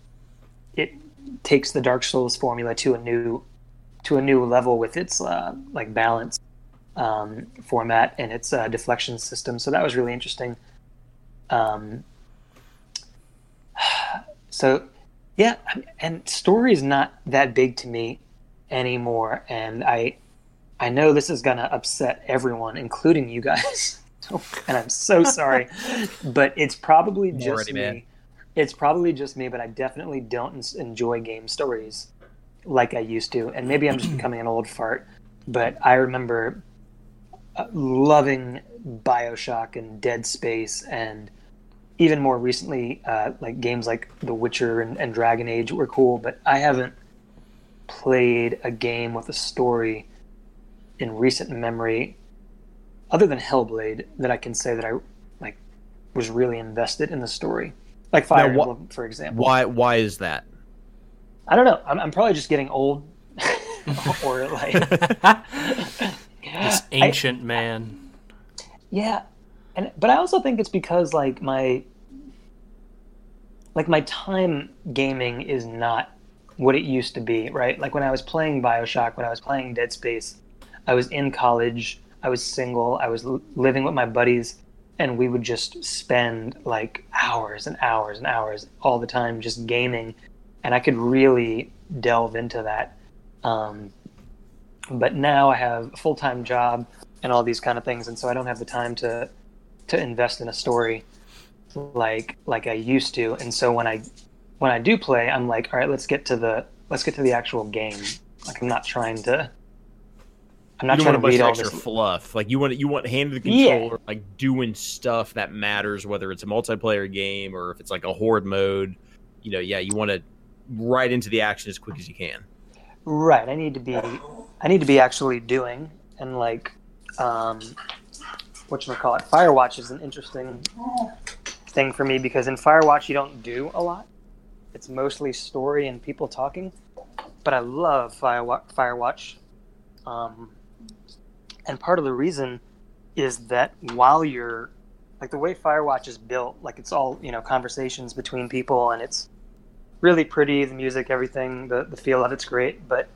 takes the Dark Souls formula to a new level with its like balance format and its deflection system. So that was really interesting. So yeah, and story is not that big to me anymore, and I know this is going to upset everyone, including you guys, and I'm so sorry, but it's probably just me. Man. It's probably just me, but I definitely don't enjoy game stories like I used to, and maybe I'm just becoming an old fart, but I remember loving Bioshock and Dead Space, and even more recently, like games like The Witcher and Dragon Age were cool, but I haven't played a game with a story in recent memory, other than Hellblade, that I can say that I like was really invested in the story, like Fire Emblem, for example. Why is that? I don't know. I'm probably just getting old, or like this ancient man. Yeah, but I also think it's because like my time gaming is not what it used to be, right? Like when I was playing Bioshock, when I was playing Dead Space, I was in college, I was single, I was living with my buddies, and we would just spend like hours and hours and hours all the time just gaming, and I could really delve into that. But now I have a full-time job and all these kind of things, and so I don't have the time to invest in a story like I used to. And so when I do play, I'm like, all right, let's get to the actual game. Like I'm not trying to read all this fluff. Like you want hand to the controller, yeah. Like doing stuff that matters, whether it's a multiplayer game or if it's like a horde mode. You know, yeah, you want to right into the action as quick as you can. Right. I need to be actually doing, and like whatchamacallit, Firewatch is an interesting thing for me because in Firewatch you don't do a lot. It's mostly story and people talking, but I love Firewatch. And part of the reason is that while you're like the way Firewatch is built, like it's all, you know, conversations between people, and it's really pretty, the music, everything, the feel of it's great. But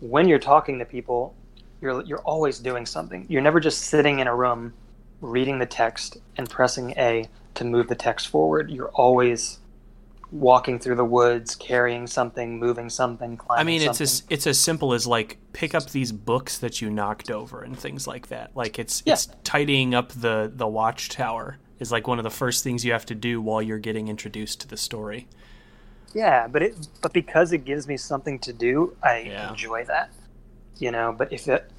when you're talking to people, you're always doing something. You're never just sitting in a room reading the text and pressing A to move the text forward. You're always walking through the woods, carrying something, moving something, climbing something. I mean, it's as simple as like pick up these books that you knocked over and things like that. Like it's tidying up the watchtower is like one of the first things you have to do while you're getting introduced to the story. Yeah, but because it gives me something to do, I enjoy that. You know, but if it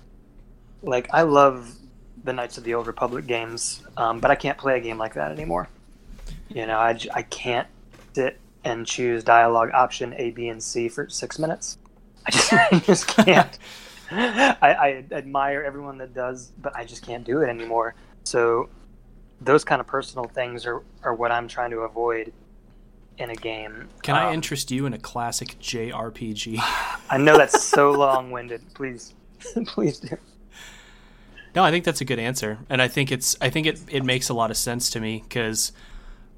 like I love the Knights of the Old Republic games, but I can't play a game like that anymore. You know, I can't sit and choose dialogue option A, B, and C for 6 minutes. I just can't. I admire everyone that does, but I just can't do it anymore. So those kind of personal things are what I'm trying to avoid in a game. Can I interest you in a classic JRPG? I know that's so long-winded. Please do. No, I think that's a good answer, and I think it makes a lot of sense to me because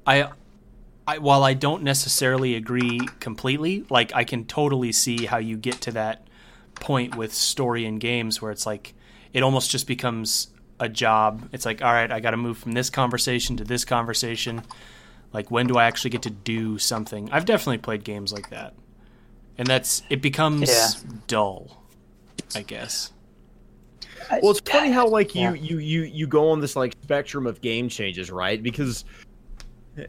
while I don't necessarily agree completely, like I can totally see how you get to that point with story in games where it's like it almost just becomes a job. It's like, all right, I got to move from this conversation to this conversation. Like, when do I actually get to do something? I've definitely played games like that, and it becomes dull, I guess. Well, it's funny how like you go on this like spectrum of game changes, right? Because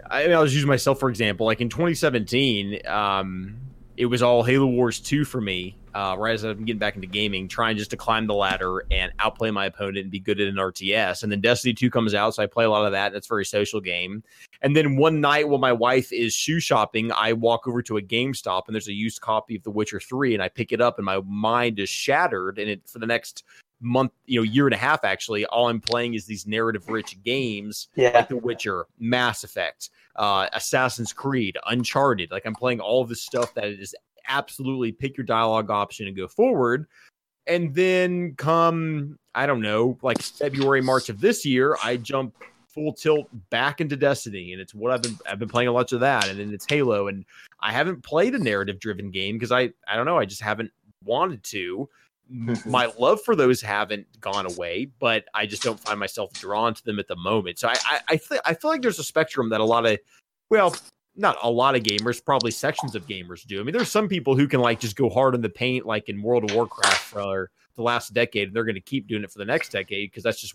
I mean, I'll just use myself for example. Like in 2017, it was all Halo Wars 2 for me, right as I'm getting back into gaming, trying just to climb the ladder and outplay my opponent and be good at an RTS. And then Destiny 2 comes out, so I play a lot of that. That's a very social game. And then one night while my wife is shoe shopping, I walk over to a GameStop, and there's a used copy of The Witcher 3, and I pick it up, and my mind is shattered. And it, for the next month, year and a half, actually, all I'm playing is these narrative-rich games like The Witcher, Mass Effect, Assassin's Creed, Uncharted. Like, I'm playing all of this stuff that is absolutely pick your dialogue option and go forward. And then come, I don't know, like February, March of this year, I jump full tilt back into Destiny, and it's what I've been playing a lot of that, and then it's Halo, and I haven't played a narrative-driven game because I don't know, I just haven't wanted to. My love for those haven't gone away, but I just don't find myself drawn to them at the moment. So I feel like there's a spectrum that a lot of, well, not a lot of gamers, probably sections of gamers do. I mean, there's some people who can like just go hard in the paint, like in World of Warcraft for the last decade, and they're going to keep doing it for the next decade because that's just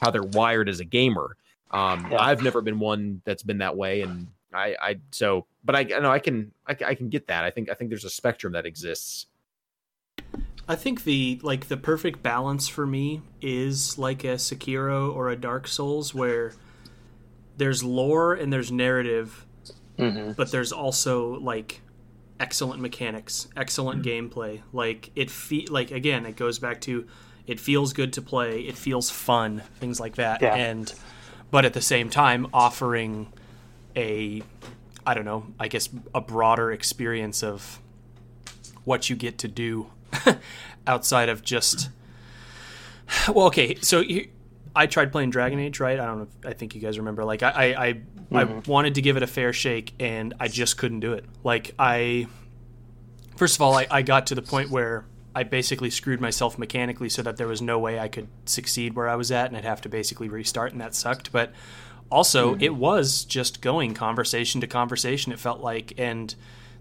how they're wired as a gamer. I've never been one that's been that way, and I can get that. I think there's a spectrum that exists. I think the perfect balance for me is like a Sekiro or a Dark Souls, where there's lore and there's narrative, but there's also like excellent mechanics, excellent gameplay. Like again, it goes back to it feels good to play, it feels fun, things like that. Yeah. But at the same time, offering a broader experience of what you get to do. Outside of just I tried playing Dragon Age, right? I don't know if, I think you guys remember, like I wanted to give it a fair shake, and I just couldn't do it. Like I got to the point where I basically screwed myself mechanically so that there was no way I could succeed where I was at, and I'd have to basically restart, and that sucked. But also it was just going conversation to conversation, it felt like, and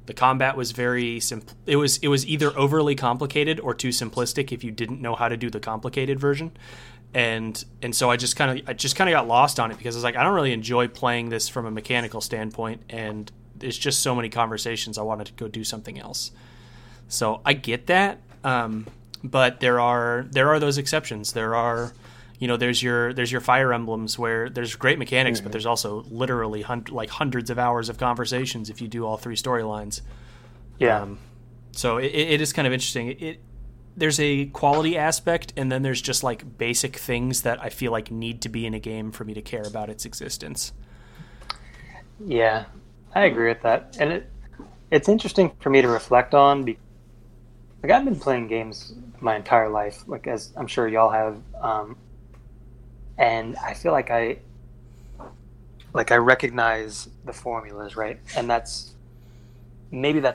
the combat was very simple. It was either overly complicated or too simplistic if you didn't know how to do the complicated version, and so I just kind of got lost on it, because I was like, I don't really enjoy playing this from a mechanical standpoint, and it's just so many conversations. I wanted to go do something else. So I get that, but there are those exceptions. There are, there's your Fire Emblems where there's great mechanics, but there's also literally hundreds of hours of conversations if you do all three storylines. Yeah. So it is kind of interesting. There's a quality aspect, and then there's just like basic things that I feel like need to be in a game for me to care about its existence. Yeah, I agree with that. And it's interesting for me to reflect on, because like I've been playing games my entire life, like as I'm sure y'all have, and I feel like I recognize the formulas, right? And that's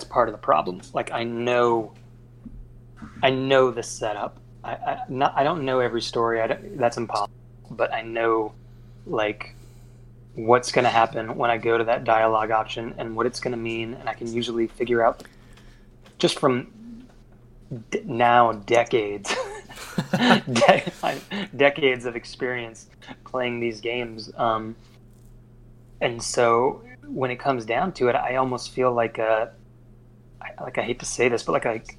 part of the problem. Like I know the setup. I don't know every story. That's impossible. But I know like what's going to happen when I go to that dialogue option and what it's going to mean. And I can usually figure out just from now decades. Decades of experience playing these games, and so when it comes down to it, I almost feel like I hate to say this, but like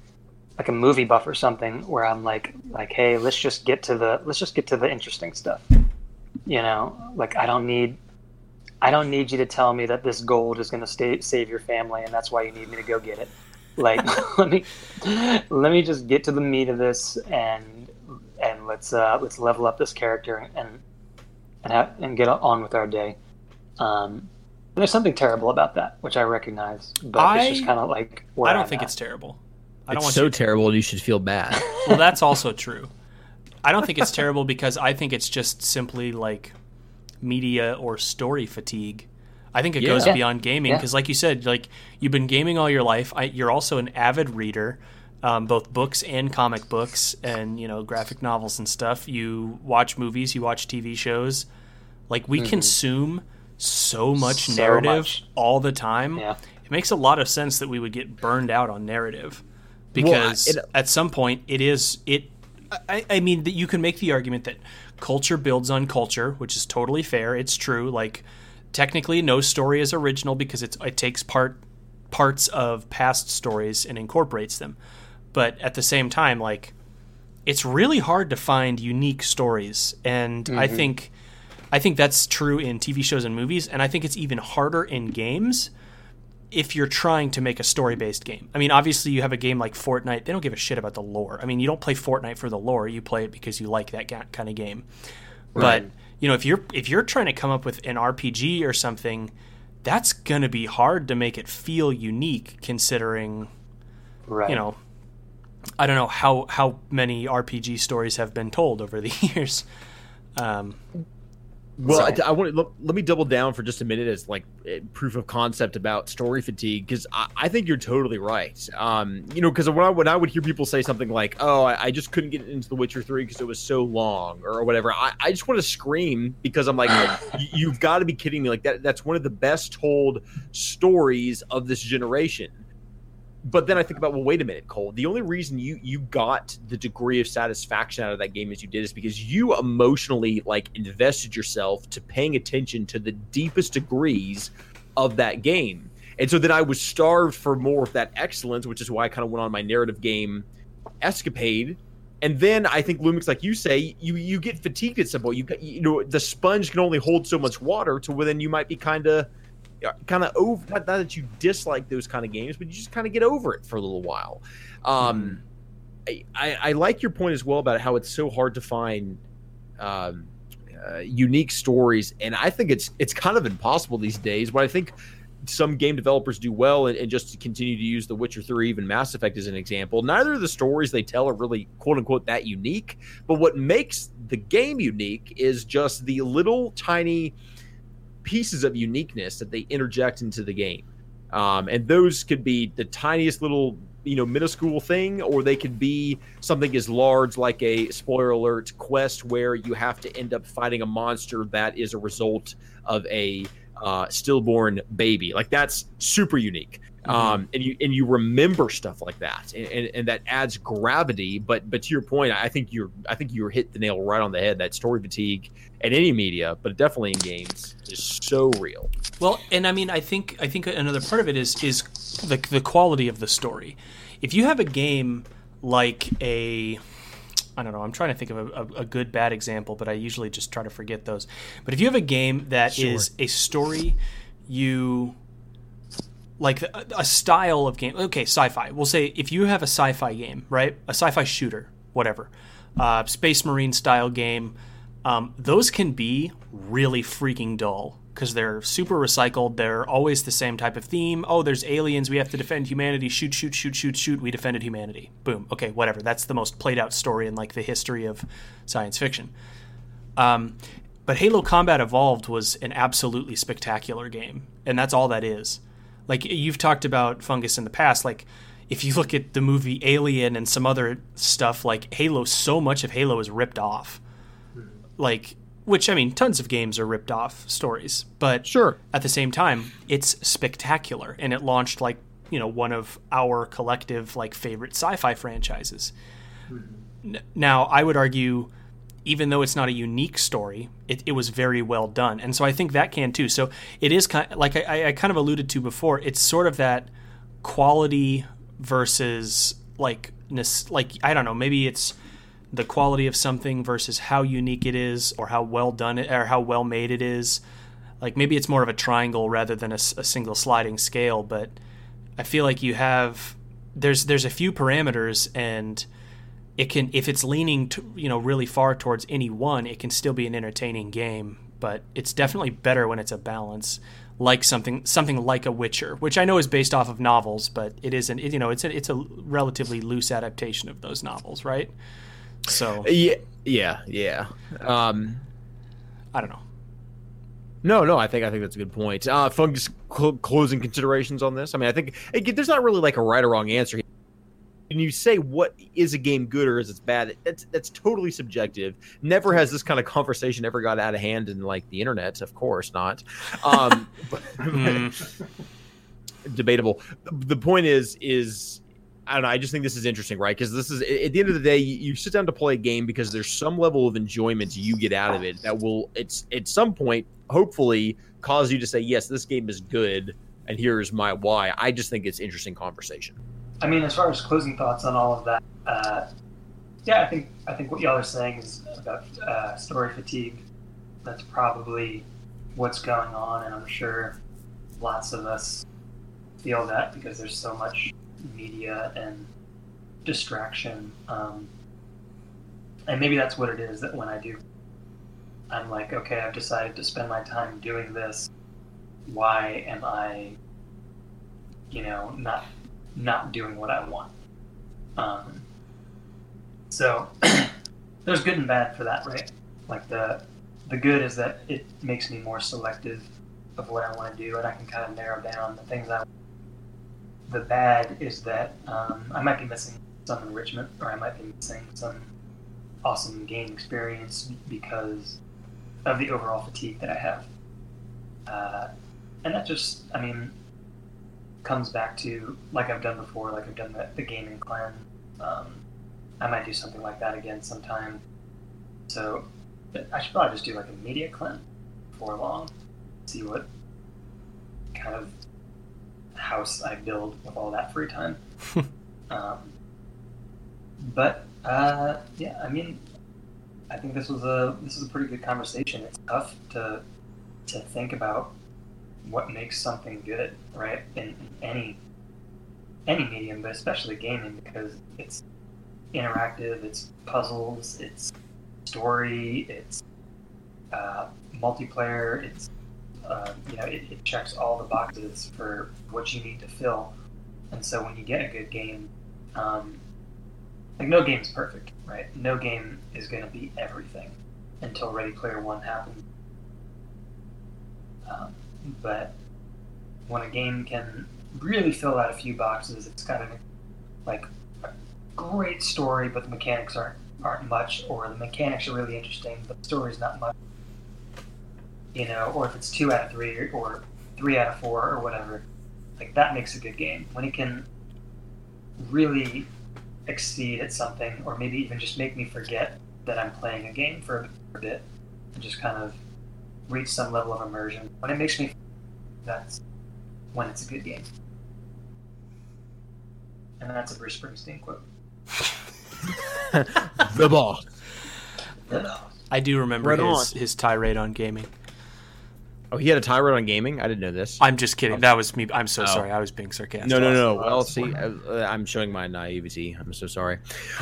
a movie buff or something, where I'm like hey, let's just get to the interesting stuff, like I don't need you to tell me that this gold is going to save your family and that's why you need me to go get it. Like, let me just get to the meat of this, and let's level up this character and get on with our day. There's something terrible about that, which I recognize, but it's just kind of like where I don't think it's terrible. Terrible, you should feel bad. Well, that's also true. I don't think it's terrible because I think it's just simply like media or story fatigue. I think it goes beyond gaming because, like you said, like you've been gaming all your life. You're also an avid reader, both books and comic books, and graphic novels and stuff. You watch movies, you watch TV shows. Like we consume so much narrative all the time. Yeah. It makes a lot of sense that we would get burned out on narrative because at some point it is it. I mean, that you can make the argument that culture builds on culture, which is totally fair. It's true. Like. Technically, no story is original because it takes parts of past stories and incorporates them. But at the same time, like, it's really hard to find unique stories. And mm-hmm. I think that's true in TV shows and movies, and I think it's even harder in games if you're trying to make a story-based game. I mean, obviously you have a game like Fortnite. They don't give a shit about the lore. I mean, you don't play Fortnite for the lore. You play it because you like that kind of game. Right. But, you know, if you're trying to come up with an RPG or something, that's going to be hard to make it feel unique considering, right. you know, I don't know how many RPG stories have been told over the years. Well, so. I want to let me double down for just a minute as like proof of concept about story fatigue, because I think you're totally right. You know, because when I would hear people say something like, "Oh, I just couldn't get into The Witcher 3 because it was so long," or whatever, I just want to scream, because I'm like, "You've got to be kidding me!" Like that's one of the best told stories of this generation. But then I think about, well, wait a minute, Cole. The only reason you got the degree of satisfaction out of that game as you did is because you emotionally like invested yourself to paying attention to the deepest degrees of that game. And so then I was starved for more of that excellence, which is why I kind of went on my narrative game escapade. And then I think, Lumix, like you say, you get fatigued at some point. You know, the sponge can only hold so much water to where then you might be kind of over, not that you dislike those kind of games, but you just kind of get over it for a little while. I like your point as well about how it's so hard to find unique stories, and I think it's kind of impossible these days, but I think some game developers do well, and just to continue to use The Witcher 3, even Mass Effect as an example. Neither of the stories they tell are really quote-unquote that unique, but what makes the game unique is just the little tiny pieces of uniqueness that they interject into the game, and those could be the tiniest little, you know, minuscule thing, or they could be something as large like a, spoiler alert, quest where you have to end up fighting a monster that is a result of a stillborn baby. Like, that's super unique. Mm-hmm. And you remember stuff like that, and that adds gravity. But to your point, I think you hit the nail right on the head. That story fatigue in any media, but definitely in games, is so real. Well, and I mean, I think another part of it is the quality of the story. If you have a game like I don't know, I'm trying to think of a good bad example, but I usually just try to forget those. But if you have a game that sure. is a story, you. Like a style of game, okay, sci-fi. We'll say if you have a sci-fi game, right? A sci-fi shooter, whatever, Space Marine style game, those can be really freaking dull because they're super recycled. They're always the same type of theme. Oh, there's aliens. We have to defend humanity. Shoot, shoot, shoot, shoot, shoot. We defended humanity. Boom. Okay, whatever. That's the most played out story in like the history of science fiction. But Halo Combat Evolved was an absolutely spectacular game, and that's all that is. Like, you've talked about Fungus in the past. Like, if you look at the movie Alien and some other stuff, like Halo, so much of Halo is ripped off. Like, which, I mean, tons of games are ripped off stories. But sure. At the same time, it's spectacular. And it launched, like, you know, one of our collective, like, favorite sci-fi franchises. Mm-hmm. Now, I would argue, even though it's not a unique story, it was very well done. And so I think that can too. So it is kind of, like I kind of alluded to before, it's sort of that quality versus like I don't know, maybe it's the quality of something versus how unique it is or how well done it or how well made it is. Like, maybe it's more of a triangle rather than a single sliding scale, but I feel like you have, there's a few parameters, and it can, if it's leaning to, you know, really far towards any one, it can still be an entertaining game, but it's definitely better when it's a balance, like something like a Witcher, which I know is based off of novels, but it isn't, you know, it's a relatively loose adaptation of those novels, right? So yeah. I don't know. No, I think that's a good point. Fungus closing considerations on this. I mean, I think there's not really like a right or wrong answer here. When you say what is a game good or is it bad, that's totally subjective. Never has this kind of conversation ever got out of hand in like the internet, of course not. Debatable. The point is I don't know. I just think this is interesting, right? Because this is, at the end of the day, you sit down to play a game because there's some level of enjoyment you get out of it that will, it's at some point, hopefully, cause you to say, yes, this game is good, and here's my why. I just think it's interesting conversation. I mean, as far as closing thoughts on all of that, yeah, I think what y'all are saying is about story fatigue. That's probably what's going on, and I'm sure lots of us feel that because there's so much media and distraction, and maybe that's what it is, that when I do, I'm like, okay, I've decided to spend my time doing this, why am I, you know, not doing what I want? So there's good and bad for that, right? Like the good is that it makes me more selective of what I want to do, and I can kind of narrow down the things I want. The bad is that I might be missing some enrichment, or I might be missing some awesome game experience because of the overall fatigue that I have. And that just, I mean, comes back to, like I've done before, like I've done the gaming clan. I might do something like that again sometime. So I should probably just do like a media clan for long, see what kind of house I build with all that free time. But yeah, I mean, I think this is a pretty good conversation. It's tough to think about what makes something good, right? In any medium, but especially gaming, because it's interactive, it's puzzles, it's story, it's multiplayer, it's you know, it checks all the boxes for what you need to fill. And so when you get a good game, like no game's perfect, right? No game is going to be everything until Ready Player One happens. But when a game can really fill out a few boxes, it's kind of like a great story, but the mechanics aren't much, or the mechanics are really interesting, but the story's not much. You know, or if it's 2 out of 3 or 3 out of 4 or whatever, like that makes a good game. When it can really exceed at something, or maybe even just make me forget that I'm playing a game for a bit and just kind of reach some level of immersion. When it makes me, that's when it's a good game. And that's a Bruce Springsteen quote. The boss. The boss. I do remember his tirade on gaming. Oh, he had a tirade on gaming? I didn't know this. I'm just kidding. That was me. I'm so sorry. I was being sarcastic. No. Well, see, I'm showing my naivety. I'm so sorry.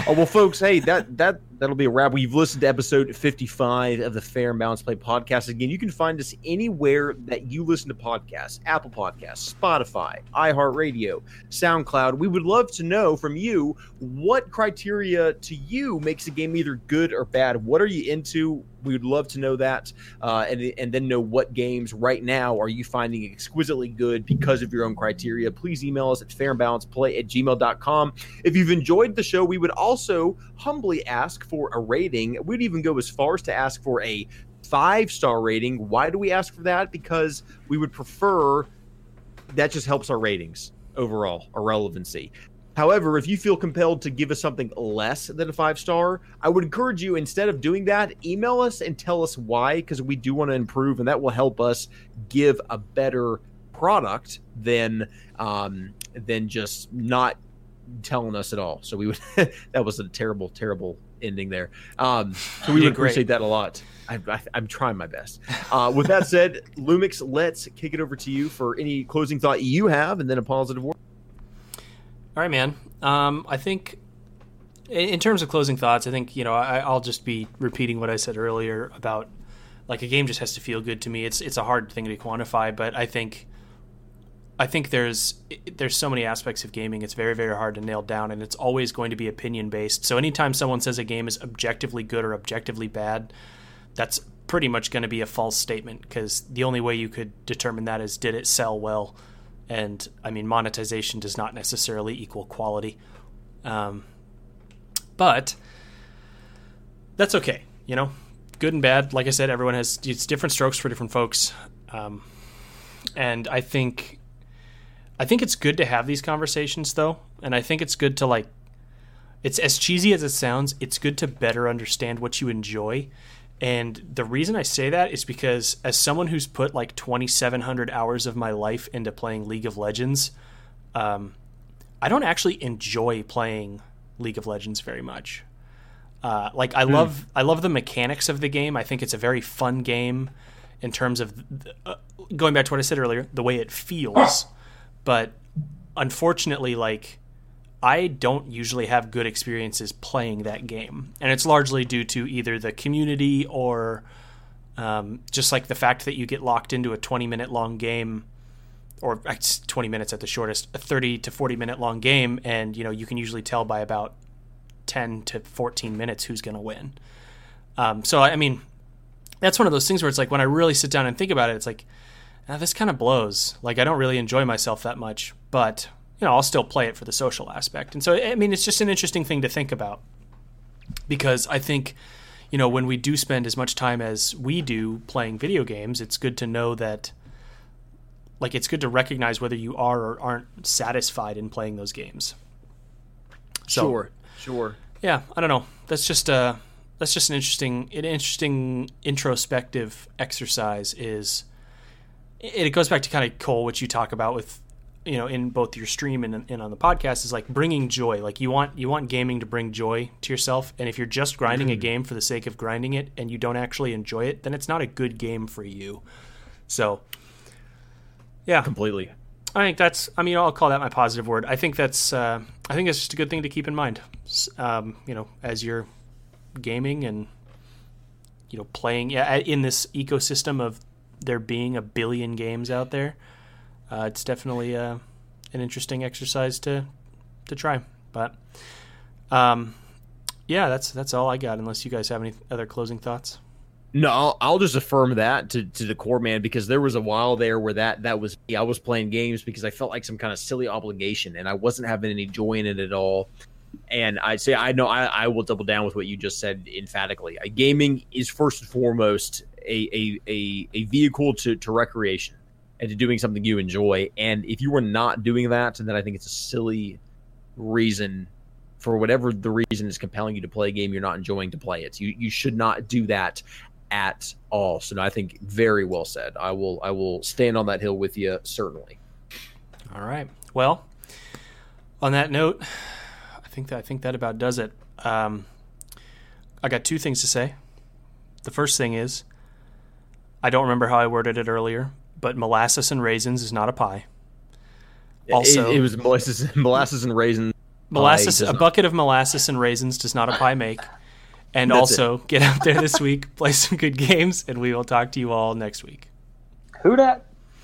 Oh, well, folks, hey, that'll be a wrap. We've listened to episode 55 of the Fair and Balanced Play podcast. Again, you can find us anywhere that you listen to podcasts, Apple Podcasts, Spotify, iHeartRadio, SoundCloud. We would love to know from you what criteria to you makes a game either good or bad. What are you into? We would love to know that, and then know what games right now are you finding exquisitely good because of your own criteria. Please email us at fairandbalanceplay@gmail.com. If you've enjoyed the show, we would also humbly ask for a rating. We'd even go as far as to ask for a 5-star rating. Why do we ask for that? Because we would prefer that just helps our ratings overall, our relevancy. However, if you feel compelled to give us something less than a 5-star, I would encourage you, instead of doing that, email us and tell us why, because we do want to improve, and that will help us give a better product than just not telling us at all. So we would that was a terrible, terrible ending there. So we would appreciate that a lot. I'm trying my best. With that said, Lumix, let's kick it over to you for any closing thought you have, and then a positive word. All right, man. I think in terms of closing thoughts, I think, you know, I'll just be repeating what I said earlier about, like, a game just has to feel good to me. It's a hard thing to quantify, but I think there's so many aspects of gaming. It's very, very hard to nail down, and it's always going to be opinion-based. So anytime someone says a game is objectively good or objectively bad, that's pretty much going to be a false statement, because the only way you could determine that is, did it sell well? And, I mean, monetization does not necessarily equal quality. But that's okay, you know? Good and bad. Like I said, everyone has it's different strokes for different folks. And I think it's good to have these conversations, though. And I think it's good to, like, it's as cheesy as it sounds, it's good to better understand what you enjoy. And the reason I say that is because as someone who's put like 2,700 hours of my life into playing League of Legends, I don't actually enjoy playing League of Legends very much. Like I love the mechanics of the game. I think it's a very fun game in terms of going back to what I said earlier, the way it feels. But unfortunately, like, I don't usually have good experiences playing that game. And it's largely due to either the community or just like the fact that you get locked into a 20-minute long game, or it's 20 minutes at the shortest, a 30 to 40-minute long game, and you know you can usually tell by about 10 to 14 minutes who's going to win. So, I mean, that's one of those things where it's like when I really sit down and think about it, it's like, this kind of blows. Like, I don't really enjoy myself that much, but... you know, I'll still play it for the social aspect. And so, I mean, it's just an interesting thing to think about, because I think, you know, when we do spend as much time as we do playing video games, it's good to know that, like, it's good to recognize whether you are or aren't satisfied in playing those games. So, sure. Yeah, I don't know. That's just an interesting introspective exercise. It goes back to kind of, Cole, what you talk about with, you know, in both your stream and on the podcast, is like bringing joy. Like you want gaming to bring joy to yourself. And if you're just grinding a game for the sake of grinding it and you don't actually enjoy it, then it's not a good game for you. So yeah, completely. I think I'll call that my positive word. I think that's just a good thing to keep in mind, you know, as you're gaming and, you know, playing in this ecosystem of there being a billion games out there. It's definitely an interesting exercise to try. But, yeah, that's all I got, unless you guys have any other closing thoughts. No, I'll just affirm that to the core, man, because there was a while there where that was me. I was playing games because I felt like some kind of silly obligation, and I wasn't having any joy in it at all. And I'd say I will double down with what you just said emphatically. Gaming is first and foremost a vehicle to recreation and to doing something you enjoy. And if you were not doing that, then I think it's a silly reason, for whatever the reason is compelling you to play a game you're not enjoying, to play it. You should not do that at all. So no, I think very well said. I will stand on that hill with you, certainly. All right. Well, on that note, I think that about does it. I got two things to say. The first thing is, I don't remember how I worded it earlier, but molasses and raisins is not a pie. Also, it was molasses and raisins. Molasses, a bucket of molasses and raisins does not a pie make. And also, get out there this week, play some good games, and we will talk to you all next week. Who dat?